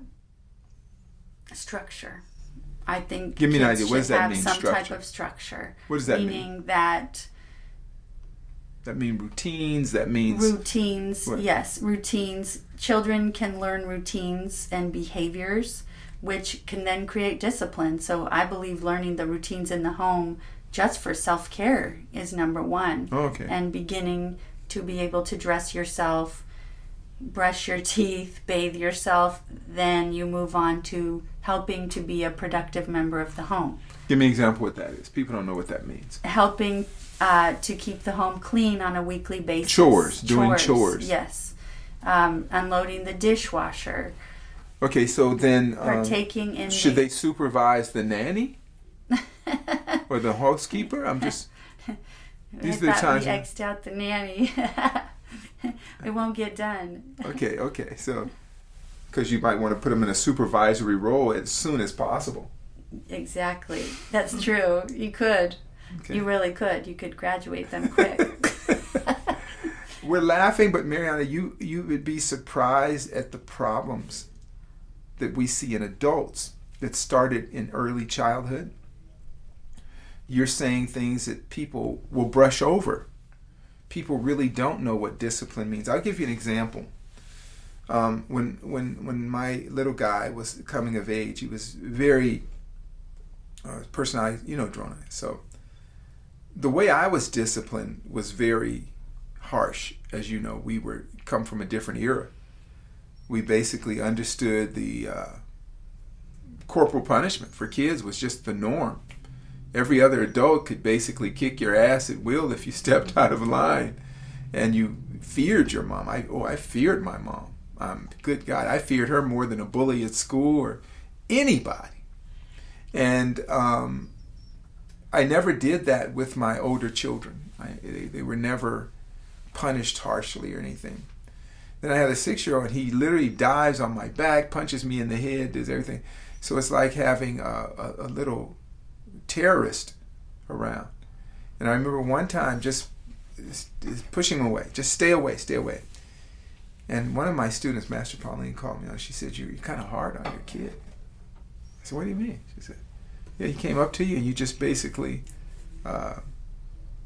Structure. I think Give me an idea. What does that mean, structure? Some type of structure. What does that mean? Meaning that... That means routines, that means... Routines, what? Yes, routines. Children can learn routines and behaviors, which can then create discipline. So I believe learning the routines in the home just for self-care is number one. Oh, okay. And beginning to be able to dress yourself, brush your teeth, bathe yourself, then you move on to helping to be a productive member of the home. Give me an example of what that is. People don't know what that means. Helping... Uh, to keep the home clean on a weekly basis. Chores, doing chores. chores. Yes. Um, unloading the dishwasher. Okay, so then... Um, partaking in... Should the... they supervise the nanny? Or the housekeeper? I'm just... These I are the times we X'd out the nanny. It won't get done. Okay, okay. So, because you might want to put them in a supervisory role as soon as possible. Exactly. That's true. You could. Okay. You really could. You could graduate them quick. We're laughing, but Marianna, you, you would be surprised at the problems that we see in adults that started in early childhood. You're saying things that people will brush over. People really don't know what discipline means. I'll give you an example. Um, when when when my little guy was coming of age, he was very uh, personalized, you know, drawn on it. So. The way I was disciplined was very harsh. As you know, we were come from a different era. We basically understood the uh, corporal punishment for kids was just the norm. Every other adult could basically kick your ass at will if you stepped out of line, and you feared your mom. I oh, I feared my mom. Um, good God, I feared her more than a bully at school or anybody. And um, I never did that with my older children. I, they, they were never punished harshly or anything. Then I had a six-year-old, and he literally dives on my back, punches me in the head, does everything. So it's like having a, a, a little terrorist around. And I remember one time just, just pushing him away, just stay away, stay away. And one of my students, Master Pauline, called me. She said, you're kind of hard on your kid. I said, what do you mean? She said, yeah, he came up to you and you just basically uh,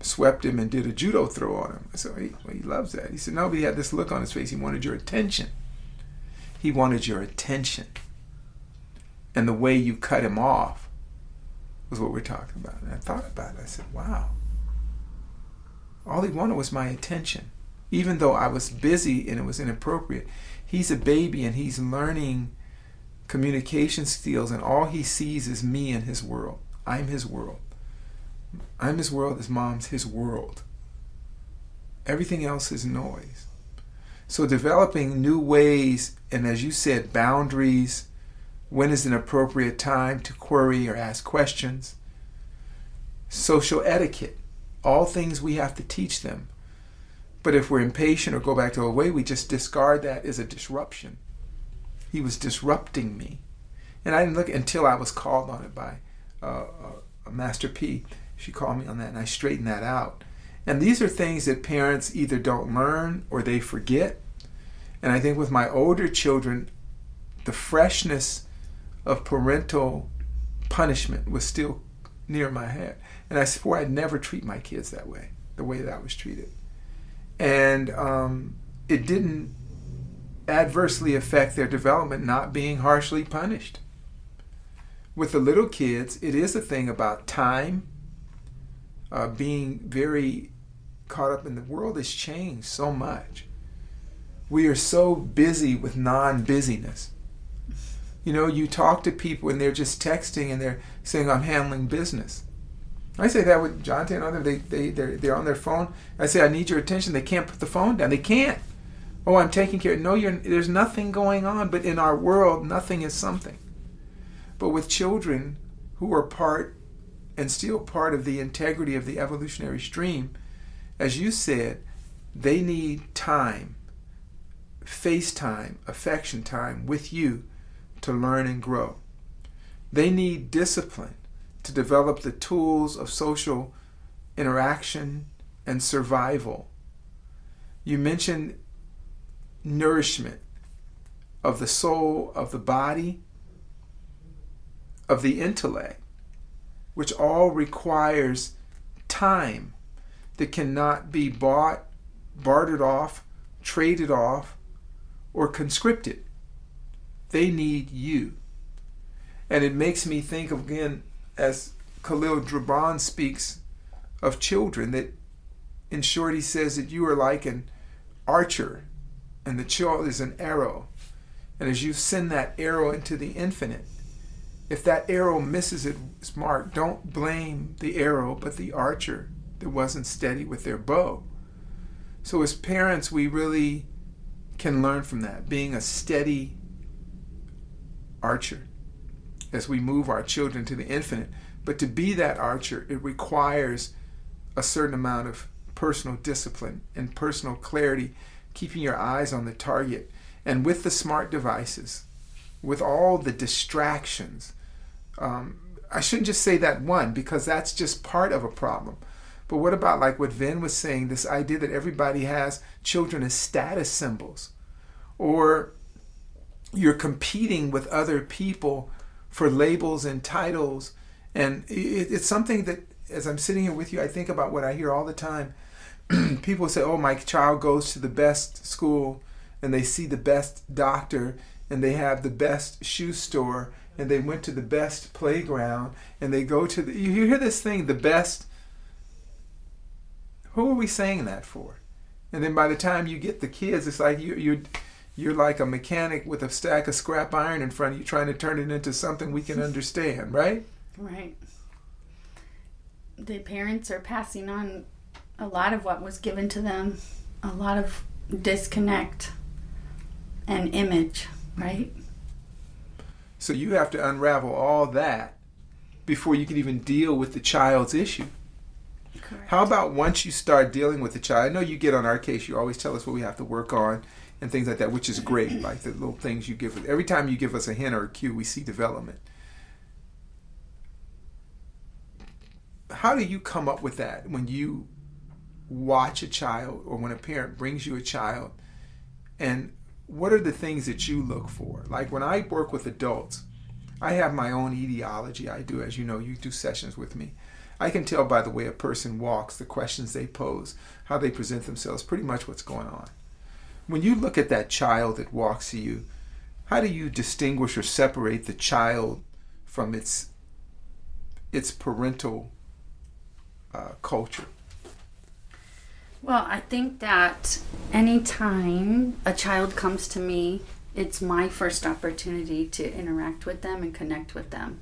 swept him and did a judo throw on him. I said, well, he, well, he loves that. He said, no, but he had this look on his face. He wanted your attention. He wanted your attention. And the way you cut him off was what we're talking about. And I thought about it. I said, wow. All he wanted was my attention. Even though I was busy and it was inappropriate. He's a baby and he's learning communication skills, and all he sees is me and his world. I'm his world. I'm his world, his mom's his world. Everything else is noise. So developing new ways, and as you said, boundaries, when is an appropriate time to query or ask questions, social etiquette, all things we have to teach them. But if we're impatient or go back to our way, we just discard that as a disruption. He was disrupting me. And I didn't look until I was called on it by uh, uh, Master P. She called me on that, and I straightened that out. And these are things that parents either don't learn or they forget. And I think with my older children, the freshness of parental punishment was still near my head. And I swore I'd never treat my kids that way, the way that I was treated. And um, it didn't adversely affect their development, not being harshly punished. With the little kids, it is a thing about time. Uh, being very caught up in the world has changed so much. We are so busy with non-busyness. You know, you talk to people and they're just texting and they're saying, I'm handling business. I say that with Jonathan and others. They, they, they're, they're on their phone. I say, I need your attention. They can't put the phone down. They can't. Oh, I'm taking care. No, you're, there's nothing going on. But in our world, nothing is something. But with children who are part and still part of the integrity of the evolutionary stream, as you said, they need time, face time, affection time with you to learn and grow. They need discipline to develop the tools of social interaction and survival. You mentioned nourishment of the soul, of the body, of the intellect, which all requires time that cannot be bought, bartered off, traded off, or conscripted. They need you. And it makes me think of, again, as Khalil Gibran speaks of children, that in short he says that you are like an archer and the child is an arrow. And as you send that arrow into the infinite, if that arrow misses its mark, don't blame the arrow but the archer that wasn't steady with their bow. So as parents, we really can learn from that, being a steady archer as we move our children to the infinite. But to be that archer, it requires a certain amount of personal discipline and personal clarity, keeping your eyes on the target. And with the smart devices, with all the distractions, um, I shouldn't just say that one, because that's just part of a problem. But what about, like what Vin was saying, this idea that everybody has children as status symbols, or you're competing with other people for labels and titles. And it's something that, as I'm sitting here with you, I think about what I hear all the time. People say, oh, my child goes to the best school, and they see the best doctor, and they have the best shoe store, and they went to the best playground, and they go to the... You hear this thing, the best... Who are we saying that for? And then by the time you get the kids, it's like you, you're... You're like a mechanic with a stack of scrap iron in front of you trying to turn it into something we can understand, right? Right. The parents are passing on a lot of what was given to them, a lot of disconnect and image, right? So you have to unravel all that before you can even deal with the child's issue. Correct. How about once you start dealing with the child? I know you get on our case, you always tell us what we have to work on and things like that, which is great, like the little things you give us. Every time you give us a hint or a cue, we see development. How do you come up with that when you watch a child, or when a parent brings you a child And what are the things that you look for? Like when I work with adults, I have my own etiology. I do, as you know, you do sessions with me. I can tell by the way a person walks, the questions they pose, how they present themselves, pretty much what's going on. When you look at that child that walks to you, how do you distinguish or separate the child from its its parental uh, culture? Well, I think that anytime a child comes to me, it's my first opportunity to interact with them and connect with them.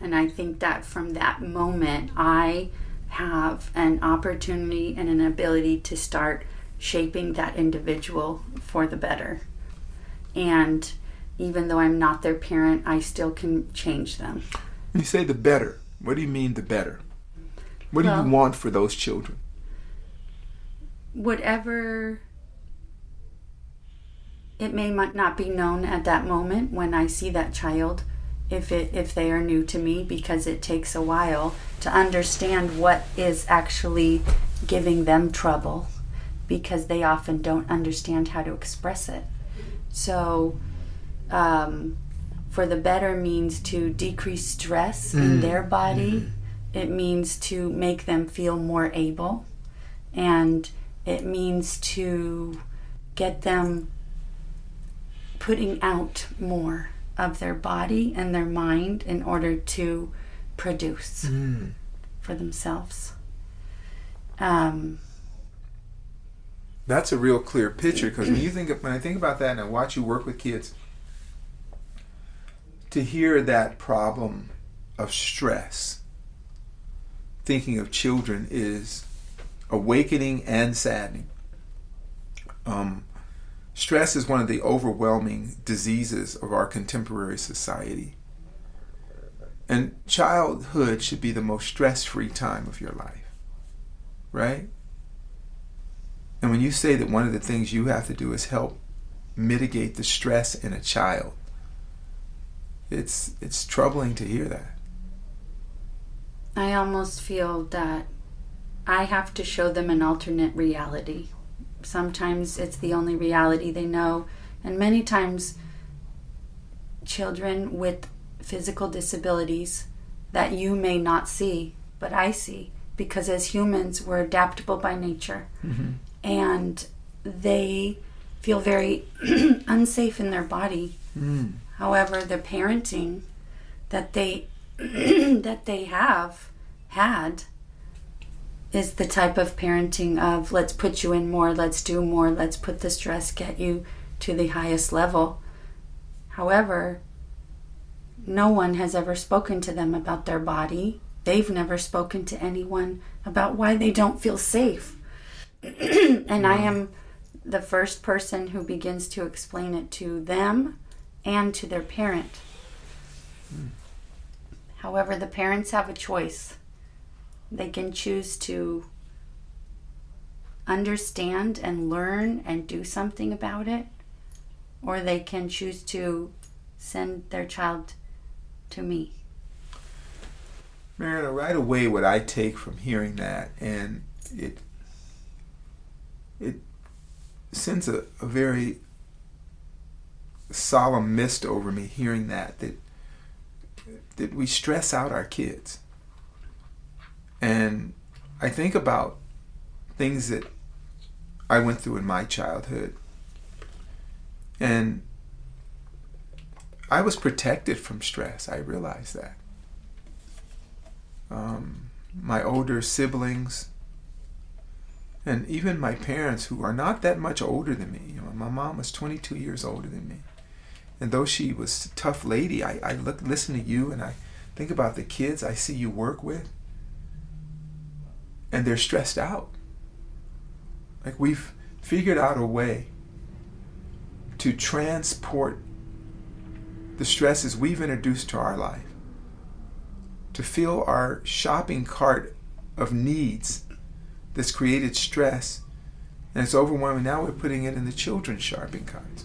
And I think that from that moment, I have an opportunity and an ability to start shaping that individual for the better. And even though I'm not their parent, I still can change them. You say the better. What do you mean the better? What well, do you want for those children? Whatever it may not be known at that moment when I see that child, if it if they are new to me, because it takes a while to understand what is actually giving them trouble, because they often don't understand how to express it. So um, for the better means to decrease stress mm. in their body. Mm. It means to make them feel more able, and it means to get them putting out more of their body and their mind in order to produce mm. for themselves. Um, That's a real clear picture, because when you think of, when I think about that and I watch you work with kids, to hear that problem of stress, thinking of children is awakening and saddening. Um, Stress is one of the overwhelming diseases of our contemporary society. And childhood should be the most stress-free time of your life, right? And when you say that one of the things you have to do is help mitigate the stress in a child, it's it's troubling to hear that. I almost feel that I have to show them an alternate reality. Sometimes it's the only reality they know, and many times children with physical disabilities that you may not see, but I see, because as humans we're adaptable by nature. Mm-hmm. And they feel very unsafe in their body. Mm. However, the parenting that they that they have had is the type of parenting of let's put you in more, let's do more, let's put the stress, get you to the highest level. However, no one has ever spoken to them about their body. They've never spoken to anyone about why they don't feel safe. And wow. I am the first person who begins to explain it to them and to their parent. Mm. However, the parents have a choice. They can choose to understand and learn and do something about it, or they can choose to send their child to me. Marianna, right away what I take from hearing that, and it it sends a, a very solemn mist over me hearing that, that that we stress out our kids. And I think about things that I went through in my childhood. And I was protected from stress. I realized that. Um, my older siblings and even my parents, who are not that much older than me. You know, my mom was twenty-two years older than me. And though she was a tough lady, I, I look, listen to you and I think about the kids I see you work with. And they're stressed out. Like we've figured out a way to transport the stresses we've introduced to our life, to fill our shopping cart of needs that's created stress, and it's overwhelming. Now we're putting it in the children's shopping carts.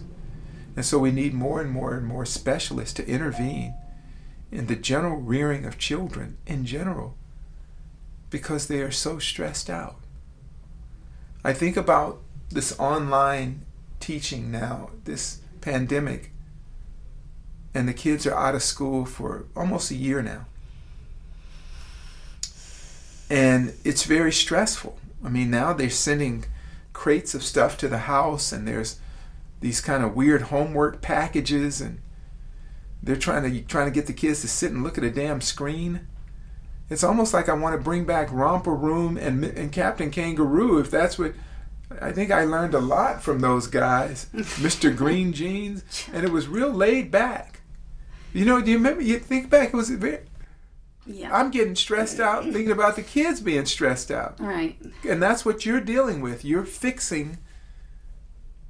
And so we need more and more and more specialists to intervene in the general rearing of children in general, because they are so stressed out. I think about this online teaching now, this pandemic, and the kids are out of school for almost a year now. And it's very stressful. I mean, now they're sending crates of stuff to the house, and there's these kind of weird homework packages, and they're trying to trying to get the kids to sit and look at a damn screen. It's almost like I want to bring back Romper Room and and Captain Kangaroo, if that's what. I think I learned a lot from those guys, Mister Green Jeans, and it was real laid back. You know, do you remember? You think back, it was very. Yeah. I'm getting stressed out thinking about the kids being stressed out. Right. And that's what you're dealing with. You're fixing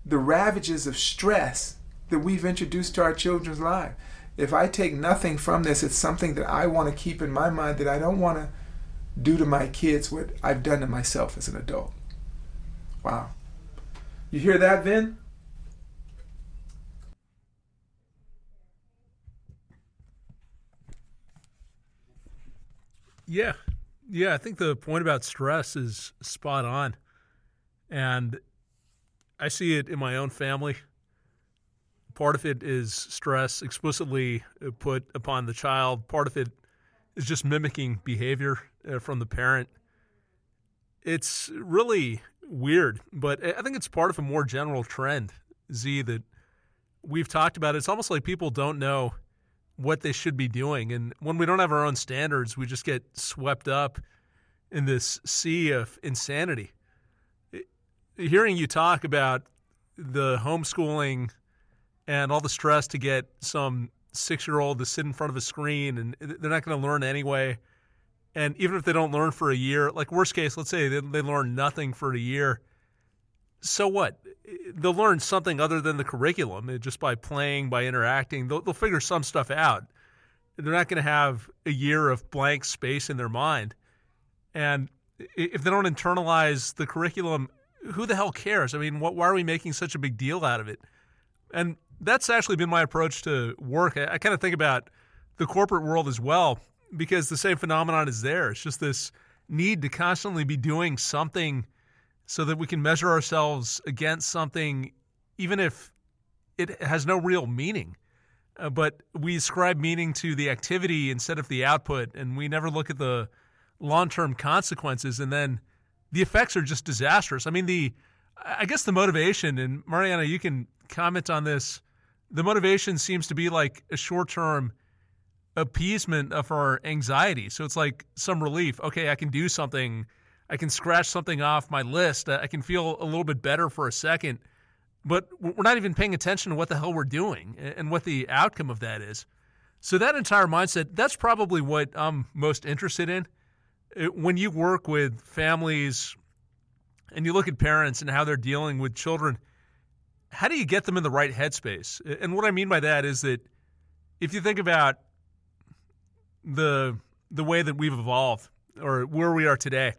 the ravages of stress that we've introduced to our children's lives. If I take nothing from this, it's something that I want to keep in my mind, that I don't want to do to my kids what I've done to myself as an adult. Wow. You hear that, Vin? Yeah. Yeah, I think the point about stress is spot on. And I see it in my own family. Part of it is stress explicitly put upon the child. Part of it is just mimicking behavior from the parent. It's really weird, but I think it's part of a more general trend, Z, that we've talked about. It's almost like people don't know what they should be doing. And when we don't have our own standards, we just get swept up in this sea of insanity. Hearing you talk about the homeschooling and all the stress to get some six-year-old to sit in front of a screen, and they're not going to learn anyway. And even if they don't learn for a year, like worst case, let's say they, they learn nothing for a year, so what? They'll learn something other than the curriculum just by playing, by interacting. They'll, they'll figure some stuff out. They're not going to have a year of blank space in their mind. And if they don't internalize the curriculum, who the hell cares? I mean, what, why are we making such a big deal out of it? And that's actually been my approach to work. I, I kind of think about the corporate world as well, because the same phenomenon is there. It's just this need to constantly be doing something so that we can measure ourselves against something, even if it has no real meaning. Uh, but we ascribe meaning to the activity instead of the output, and we never look at the long-term consequences, and then the effects are just disastrous. I mean, the I guess the motivation, and Marianna, you can comment on this, the motivation seems to be like a short-term appeasement of our anxiety. So it's like some relief. Okay, I can do something. I can scratch something off my list. I can feel a little bit better for a second. But we're not even paying attention to what the hell we're doing and what the outcome of that is. So that entire mindset, that's probably what I'm most interested in. When you work with families and you look at parents and how they're dealing with children, how do you get them in the right headspace? And what I mean by that is that if you think about the the way that we've evolved or where we are today,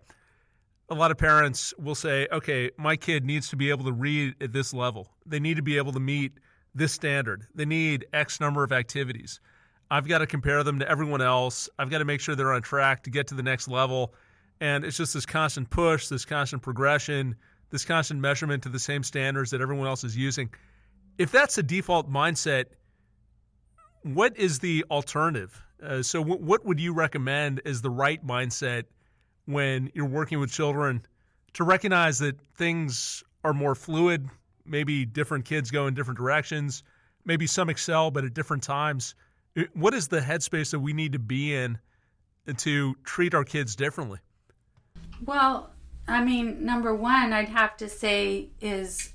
a lot of parents will say, okay, my kid needs to be able to read at this level. They need to be able to meet this standard. They need X number of activities. I've got to compare them to everyone else. I've got to make sure they're on track to get to the next level. And it's just this constant push, this constant progression, this constant measurement to the same standards that everyone else is using. If that's the default mindset, what is the alternative? Uh, so w- what would you recommend as the right mindset when you're working with children to recognize that things are more fluid, maybe different kids go in different directions, maybe some excel, but at different times? What is the headspace that we need to be in to treat our kids differently? Well, I mean, number one, I'd have to say is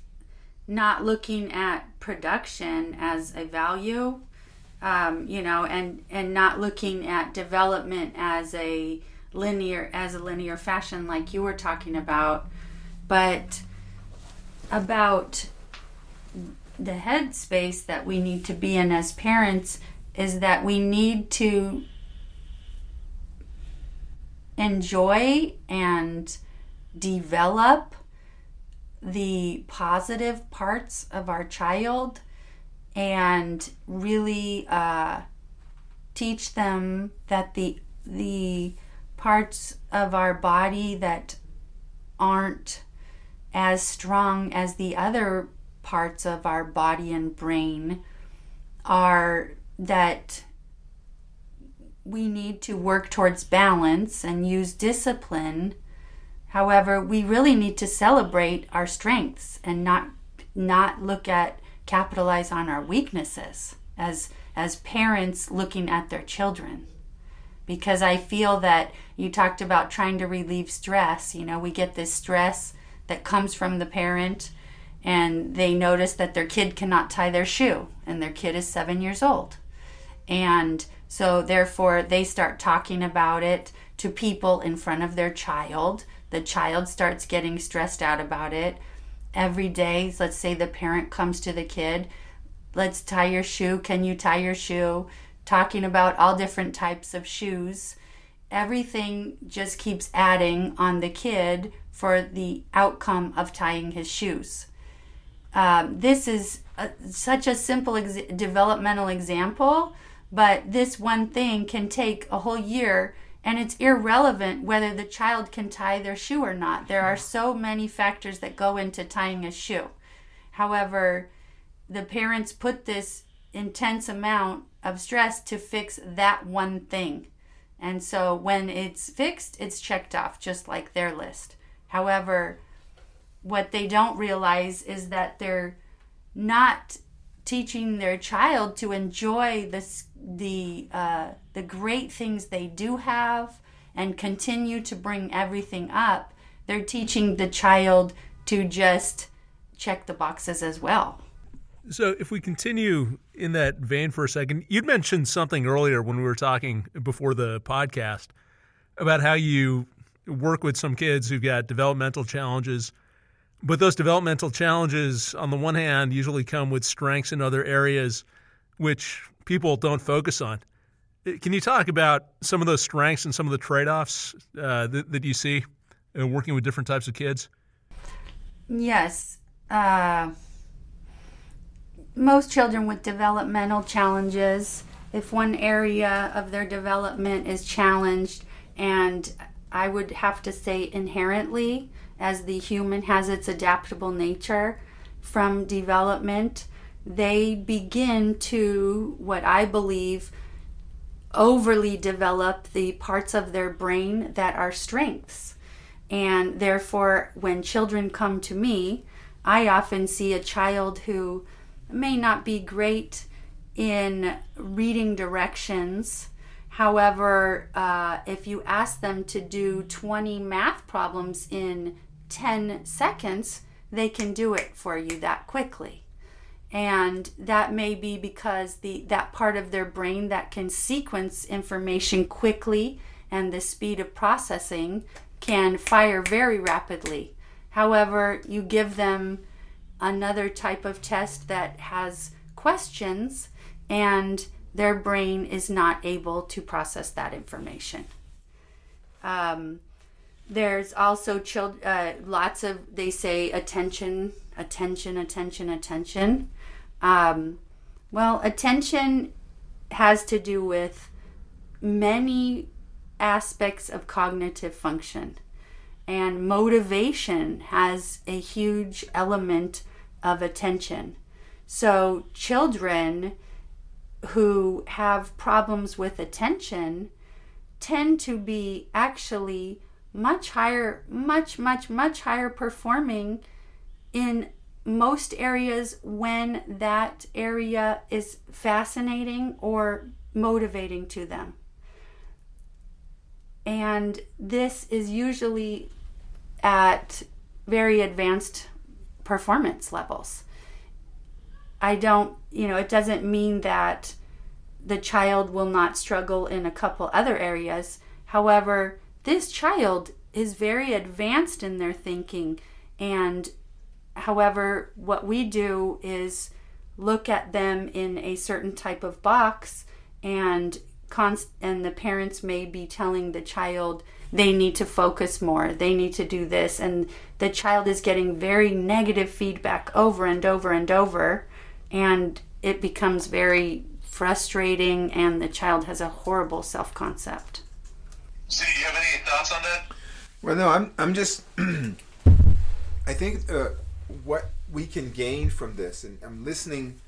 not looking at production as a value. Um, you know, and, and not looking at development as a linear as a linear fashion like you were talking about, but about the headspace that we need to be in as parents is that we need to enjoy and develop the positive parts of our child and really uh, teach them that the the parts of our body that aren't as strong as the other parts of our body and brain are that we need to work towards balance and use discipline. However, we really need to celebrate our strengths and not not look at, capitalize on our weaknesses as as parents looking at their children. Because I feel that you talked about trying to relieve stress. You know, we get this stress that comes from the parent, and they notice that their kid cannot tie their shoe, and their kid is seven years old. And so therefore they start talking about it to people in front of their child. The child starts getting stressed out about it. Every day, let's say the parent comes to the kid, let's tie your shoe, can you tie your shoe? Talking about all different types of shoes. Everything just keeps adding on the kid for the outcome of tying his shoes. Um, this is a, such a simple ex- developmental example, but this one thing can take a whole year, and it's irrelevant whether the child can tie their shoe or not. There are so many factors that go into tying a shoe. However, the parents put this intense amount of stress to fix that one thing. And so when it's fixed, it's checked off, just like their list. However, what they don't realize is that they're not teaching their child to enjoy the the uh, the great things they do have and continue to bring everything up. They're teaching the child to just check the boxes as well. So if we continue in that vein for a second, you'd mentioned something earlier when we were talking before the podcast about how you work with some kids who've got developmental challenges, but those developmental challenges, on the one hand, usually come with strengths in other areas which people don't focus on. Can you talk about some of those strengths and some of the trade-offs uh, that, that you see in working with different types of kids? Yes. Uh... Most children with developmental challenges, if one area of their development is challenged, and I would have to say inherently, as the human has its adaptable nature from development, they begin to, what I believe, overly develop the parts of their brain that are strengths. And therefore, when children come to me, I often see a child who may not be great in reading directions. However, uh, if you ask them to do twenty math problems in ten seconds, they can do it for you that quickly. And that may be because the that part of their brain that can sequence information quickly and the speed of processing can fire very rapidly. However, you give them another type of test that has questions, and their brain is not able to process that information. Um, there's also child, uh, lots of, they say, attention, attention, attention, attention. Um, well, attention has to do with many aspects of cognitive function, and motivation has a huge element of attention. So children who have problems with attention tend to be actually much higher, much, much, much higher performing in most areas when that area is fascinating or motivating to them. And this is usually at very advanced performance levels. I don't, you know, it doesn't mean that the child will not struggle in a couple other areas. However, this child is very advanced in their thinking. And however, what we do is look at them in a certain type of box, and const- and the parents may be telling the child they need to focus more, they need to do this, and the child is getting very negative feedback over and over and over, and it becomes very frustrating, and the child has a horrible self-concept. So do you have any thoughts on that? Well, no, I'm I'm just, I think uh, what we can gain from this. And I'm listening.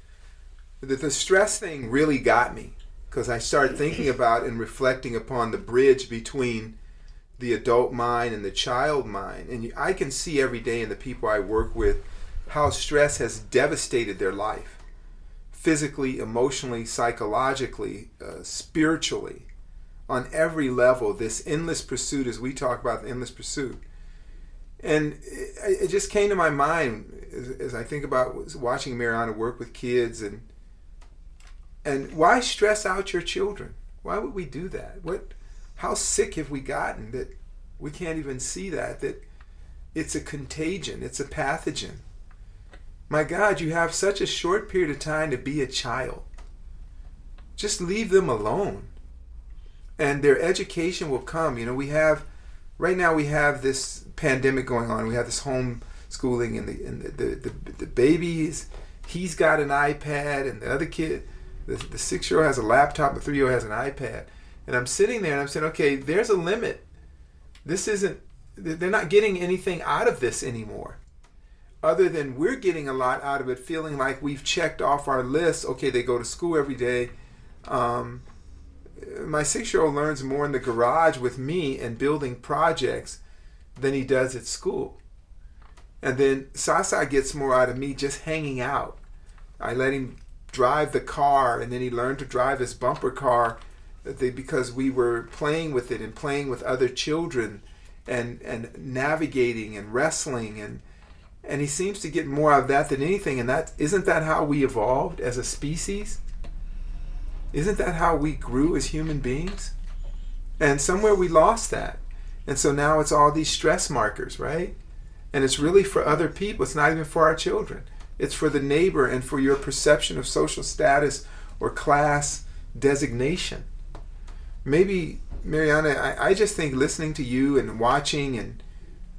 The, the stress thing really got me, because I started thinking about and reflecting upon the bridge between the adult mind and the child mind. And I can see every day in the people I work with how stress has devastated their life, physically, emotionally, psychologically, uh, spiritually, on every level. This endless pursuit, as we talk about the endless pursuit. And it, it just came to my mind as, as I think about watching Marianna work with kids, and and why stress out your children? Why would we do that? What? How sick have we gotten that we can't even see that, that it's a contagion, it's a pathogen? My God, you have such a short period of time to be a child. Just leave them alone. And their education will come. You know, we have, right now we have this pandemic going on. We have this homeschooling, and the and the, the, the, the babies, he's got an iPad, and the other kid, the, the six-year-old has a laptop, the three-year-old has an iPad. And I'm sitting there and I'm saying, okay, there's a limit. This isn't, they're not getting anything out of this anymore. Other than we're getting a lot out of it, feeling like we've checked off our list. Okay, they go to school every day. Um, my six-year-old learns more in the garage with me and building projects than he does at school. And then Sasa gets more out of me just hanging out. I let him drive the car, and then he learned to drive his bumper car because we were playing with it and playing with other children and and navigating and wrestling, and and he seems to get more out of that than anything. And that isn't that how we evolved as a species? Isn't that how we grew as human beings? And somewhere we lost that, and so now it's all these stress markers, right? And it's really for other people. It's not even for our children. It's for the neighbor and for your perception of social status or class designation. Maybe, Marianna, I, I just think listening to you and watching and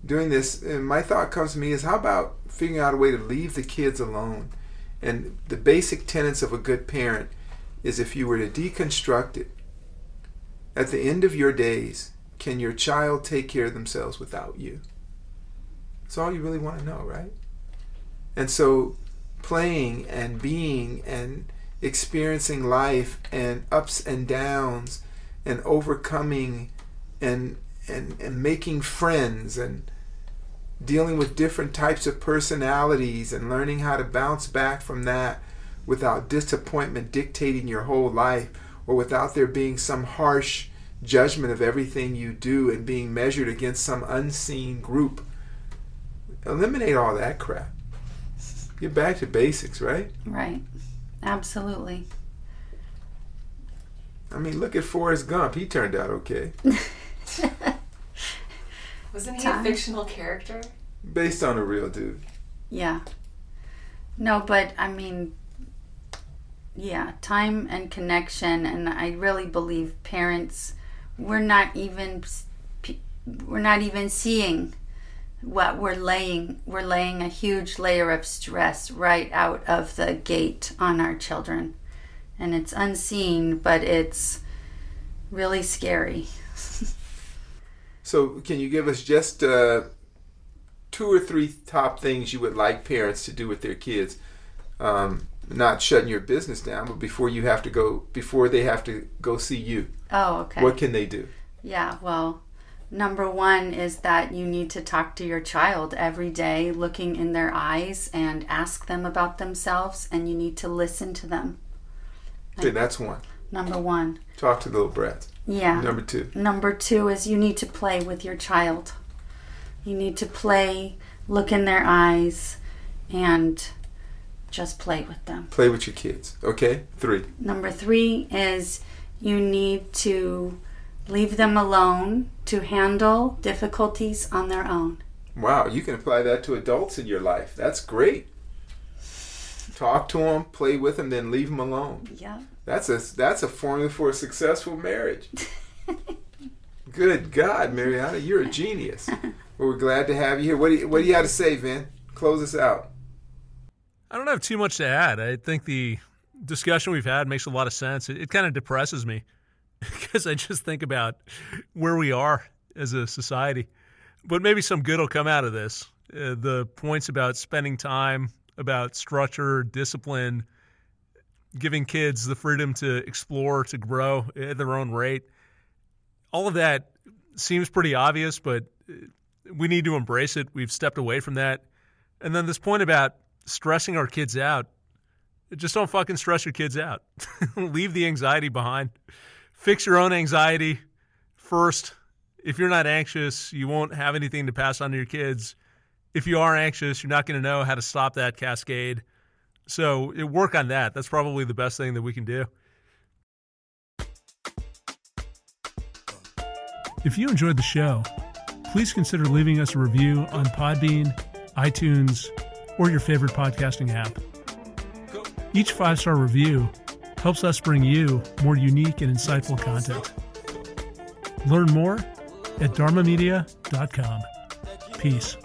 doing this, and my thought comes to me is, how about figuring out a way to leave the kids alone? And the basic tenets of a good parent is, if you were to deconstruct it, at the end of your days, can your child take care of themselves without you? That's all you really want to know, right? And so playing and being and experiencing life and ups and downs and overcoming and, and and making friends and dealing with different types of personalities and learning how to bounce back from that without disappointment dictating your whole life, or without there being some harsh judgment of everything you do and being measured against some unseen group. Eliminate all that crap. Get back to basics, right? Right. Absolutely. I mean, look at Forrest Gump. He turned out okay. Wasn't he a fictional character? Based on a real dude. Yeah. No, but I mean, yeah, time and connection. And I really believe parents, we're not even, we're not even seeing what we're laying. We're laying a huge layer of stress right out of the gate on our children. And it's unseen, but it's really scary. So can you give us just uh, two or three top things you would like parents to do with their kids? Um, not shutting your business down, but before you have to go, before they have to go see you. Oh, okay. What can they do? Yeah, well, number one is that you need to talk to your child every day, looking in their eyes and ask them about themselves, and you need to listen to them. Okay, that's one. Number one. Talk to the little brats. Yeah. Number two. Number two is you need to play with your child. You need to play, look in their eyes, and just play with them. Play with your kids. Okay? Three. Number three is you need to leave them alone to handle difficulties on their own. Wow, you can apply that to adults in your life. That's great. Talk to them, play with them, then leave them alone. Yeah. That's a that's a formula for a successful marriage. Good God, Marianna, you're a genius. Well, we're glad to have you here. What do you, what do you have to say, Vin? Close us out. I don't have too much to add. I think the discussion we've had makes a lot of sense. It, it kind of depresses me because I just think about where we are as a society. But maybe some good will come out of this. uh, the points about spending time, about structure, discipline, giving kids the freedom to explore, to grow at their own rate. All of that seems pretty obvious, but we need to embrace it. We've stepped away from that. And then this point about stressing our kids out, just don't fucking stress your kids out. Leave the anxiety behind. Fix your own anxiety first. If you're not anxious, you won't have anything to pass on to your kids. If you are anxious, you're not going to know how to stop that cascade. So work on that. That's probably the best thing that we can do. If you enjoyed the show, please consider leaving us a review on Podbean, iTunes, or your favorite podcasting app. Each five-star review helps us bring you more unique and insightful content. Learn more at dharma media dot com. Peace.